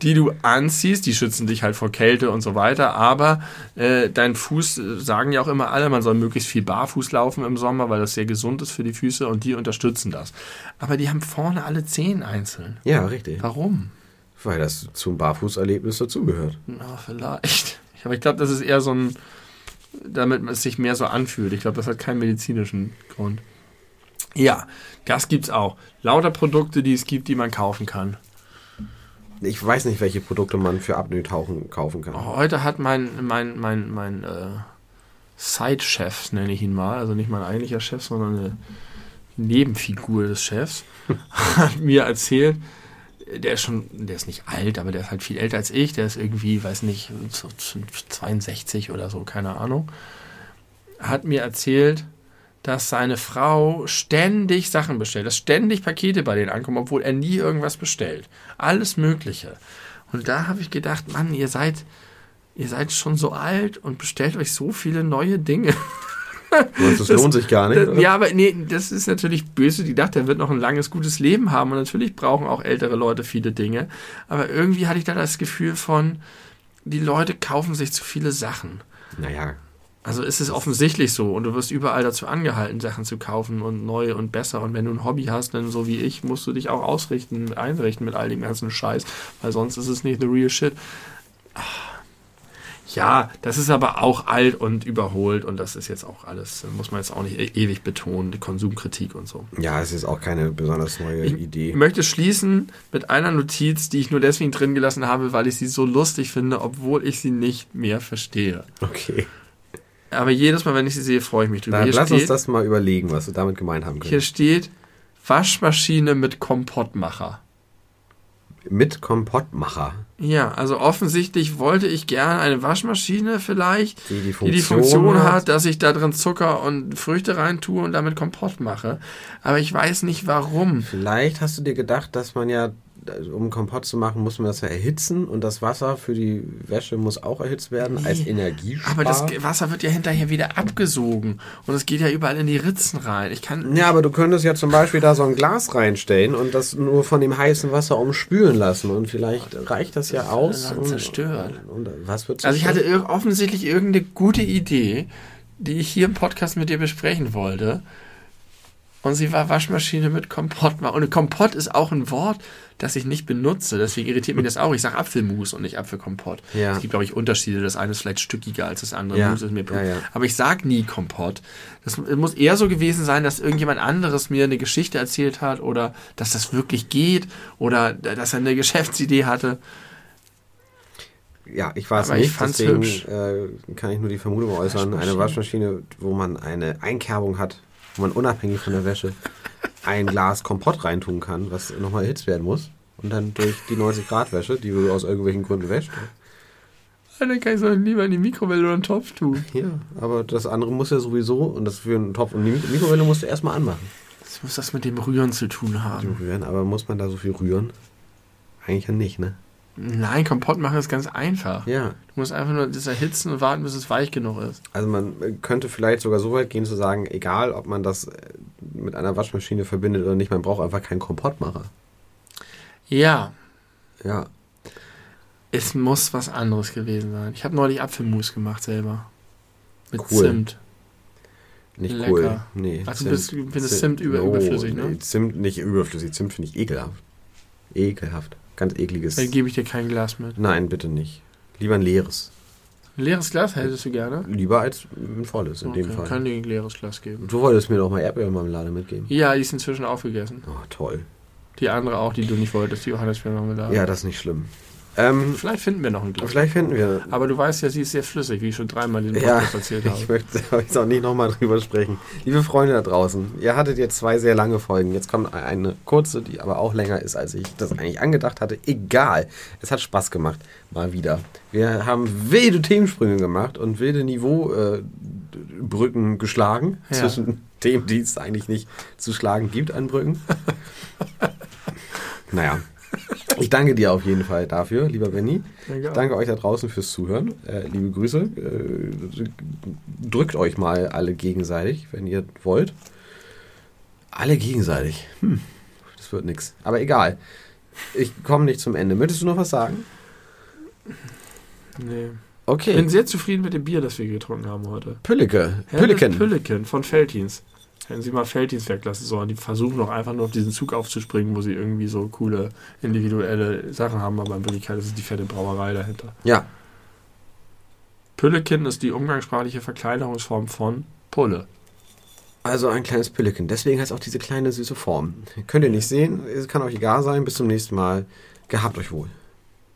die du anziehst. Die schützen dich halt vor Kälte und so weiter. Aber äh, dein Fuß, sagen ja auch immer alle, man soll möglichst viel barfuß laufen im Sommer, weil das sehr gesund ist für die Füße und die unterstützen das. Aber die haben vorne alle Zehen einzeln. Ja, richtig. Warum? Weil das zum Barfußerlebnis dazugehört. Na, vielleicht. Aber ich glaube, das ist eher so ein, damit es sich mehr so anfühlt. Ich glaube, das hat keinen medizinischen Grund. Ja, das gibt's auch. Lauter Produkte, die es gibt, die man kaufen kann. Ich weiß nicht, welche Produkte man für Apnoe-Tauchen kaufen kann. Heute hat mein, mein, mein, mein äh, Side-Chef, nenne ich ihn mal, also nicht mein eigentlicher Chef, sondern eine Nebenfigur des Chefs, hat mir erzählt, der ist schon, der ist nicht alt, aber der ist halt viel älter als ich, der ist irgendwie, weiß nicht, zweiundsechzig oder so, keine Ahnung. hat mir erzählt, dass seine Frau ständig Sachen bestellt, dass ständig Pakete bei denen ankommen, obwohl er nie irgendwas bestellt. Alles Mögliche. Und da habe ich gedacht, Mann, ihr seid, ihr seid schon so alt und bestellt euch so viele neue Dinge. Das, das lohnt sich gar nicht, das, oder? Ja, aber nee, das ist natürlich böse. Die dachte, er wird noch ein langes, gutes Leben haben. Und natürlich brauchen auch ältere Leute viele Dinge. Aber irgendwie hatte ich da das Gefühl von, die Leute kaufen sich zu viele Sachen. Naja. Also es ist offensichtlich so und du wirst überall dazu angehalten, Sachen zu kaufen und neu und besser. Und wenn du ein Hobby hast, dann so wie ich, musst du dich auch ausrichten, einrichten mit all dem ganzen Scheiß, weil sonst ist es nicht the real shit. Ja, das ist aber auch alt und überholt und das ist jetzt auch alles, muss man jetzt auch nicht ewig betonen, die Konsumkritik und so. Ja, es ist auch keine besonders neue ich Idee. Ich möchte schließen mit einer Notiz, die ich nur deswegen drin gelassen habe, weil ich sie so lustig finde, obwohl ich sie nicht mehr verstehe. Okay. Aber jedes Mal, wenn ich sie sehe, freue ich mich drüber. Dann lass uns das mal überlegen, was wir damit gemeint haben können. Hier steht Waschmaschine mit Kompottmacher. Mit Kompottmacher? Ja, also offensichtlich wollte ich gerne eine Waschmaschine vielleicht, die die Funktion, die die Funktion hat, hat, dass ich da drin Zucker und Früchte reintue und damit Kompott mache. Aber ich weiß nicht, warum. Vielleicht hast du dir gedacht, dass man ja, um Kompott zu machen, muss man das ja erhitzen und das Wasser für die Wäsche muss auch erhitzt werden, nee, als Energiespar. Aber das Wasser wird ja hinterher wieder abgesogen und es geht ja überall in die Ritzen rein. Ich kann ja, aber du könntest ja zum Beispiel da so ein Glas reinstellen und das nur von dem heißen Wasser umspülen lassen und vielleicht reicht das ja das aus. Wird und, zerstört. Und, und was wird zerstört? Also ich hatte ir- offensichtlich irgendeine gute Idee, die ich hier im Podcast mit dir besprechen wollte. Und sie war Waschmaschine mit Kompott. Und Kompott ist auch ein Wort, das ich nicht benutze. Deswegen irritiert mich das auch. Ich sage Apfelmus und nicht Apfelkompott. Ja. Es gibt, glaube ich, Unterschiede. Das eine ist vielleicht stückiger als das andere. Ja. Mus ist mir ja, ja. Aber ich sage nie Kompott. Das muss eher so gewesen sein, dass irgendjemand anderes mir eine Geschichte erzählt hat oder dass das wirklich geht oder dass er eine Geschäftsidee hatte. Ja, ich weiß aber nicht, ich fand's deswegen hübsch. Äh, kann ich nur die Vermutung äußern. Waschmaschine. Eine Waschmaschine, wo man eine Einkerbung hat, wo man unabhängig von der Wäsche ein Glas Kompott reintun kann, was nochmal erhitzt werden muss. Und dann durch die neunzig-Grad-Wäsche, die du aus irgendwelchen Gründen wäschst. Dann kann ich es doch lieber in die Mikrowelle oder einen Topf tun. Ja, aber das andere muss ja sowieso, und das für einen Topf und die Mikrowelle musst du erstmal anmachen. Das muss das mit dem Rühren zu tun haben. Mit dem Rühren, aber muss man da so viel rühren? Eigentlich ja nicht, ne? Nein, Kompott machen ist ganz einfach. Ja. Du musst einfach nur das erhitzen und warten, bis es weich genug ist. Also man könnte vielleicht sogar so weit gehen zu sagen, egal ob man das mit einer Waschmaschine verbindet oder nicht, man braucht einfach keinen Kompottmacher. Ja. Ja. Es muss was anderes gewesen sein. Ich habe neulich Apfelmus gemacht selber. Mit cool. Zimt. Nicht lecker. Cool. Nee, also Zimt, bist, du findest Zimt, Zimt über, no, überflüssig, ne? Nee, Zimt nicht überflüssig. Zimt finde ich ekelhaft. Ekelhaft. Ganz ekliges. Dann gebe ich dir kein Glas mit. Nein, bitte nicht. Lieber ein leeres. Ein leeres Glas hättest du gerne? Lieber als ein volles in okay, dem Fall. Ich kann dir ein leeres Glas geben. Du wolltest mir doch mal Erdbeermarmelade mitgeben. Ja, die ist inzwischen aufgegessen. Oh, toll. Die andere auch, die du nicht wolltest, die Johannisbeermarmelade. Ja, das ist nicht schlimm. Ähm, vielleicht finden wir noch ein Glas. Vielleicht finden wir. Aber du weißt ja, sie ist sehr flüssig, wie ich schon dreimal den Podcast ja, erzählt habe. Ich möchte jetzt auch nicht nochmal drüber sprechen. Liebe Freunde da draußen, ihr hattet jetzt zwei sehr lange Folgen. Jetzt kommt eine kurze, die aber auch länger ist, als ich das eigentlich angedacht hatte. Egal, es hat Spaß gemacht. Mal wieder. Wir haben wilde Themensprünge gemacht und wilde Niveaubrücken äh, geschlagen. Ja. Zwischen Themen, die es eigentlich nicht zu schlagen gibt an Brücken. Naja. Ich danke dir auf jeden Fall dafür, lieber Benni. Ich danke euch da draußen fürs Zuhören. Äh, liebe Grüße. Äh, drückt euch mal alle gegenseitig, wenn ihr wollt. Alle gegenseitig. Hm. Das wird nichts. Aber egal. Ich komme nicht zum Ende. Möchtest du noch was sagen? Nee. Okay. Ich bin sehr zufrieden mit dem Bier, das wir getrunken haben heute. Pülleke. Pülleken. Pülleken von Veltins. Hätten sie mal Veltins weglassen sollen. Die versuchen doch einfach nur auf diesen Zug aufzuspringen, wo sie irgendwie so coole individuelle Sachen haben, aber in Wirklichkeit ist es die fette Brauerei dahinter. Ja. Pülleken ist die umgangssprachliche Verkleinerungsform von Pulle. Also ein kleines Pülleken. Deswegen heißt auch diese kleine süße Form. Könnt ihr nicht sehen. Es kann euch egal sein. Bis zum nächsten Mal. Gehabt euch wohl.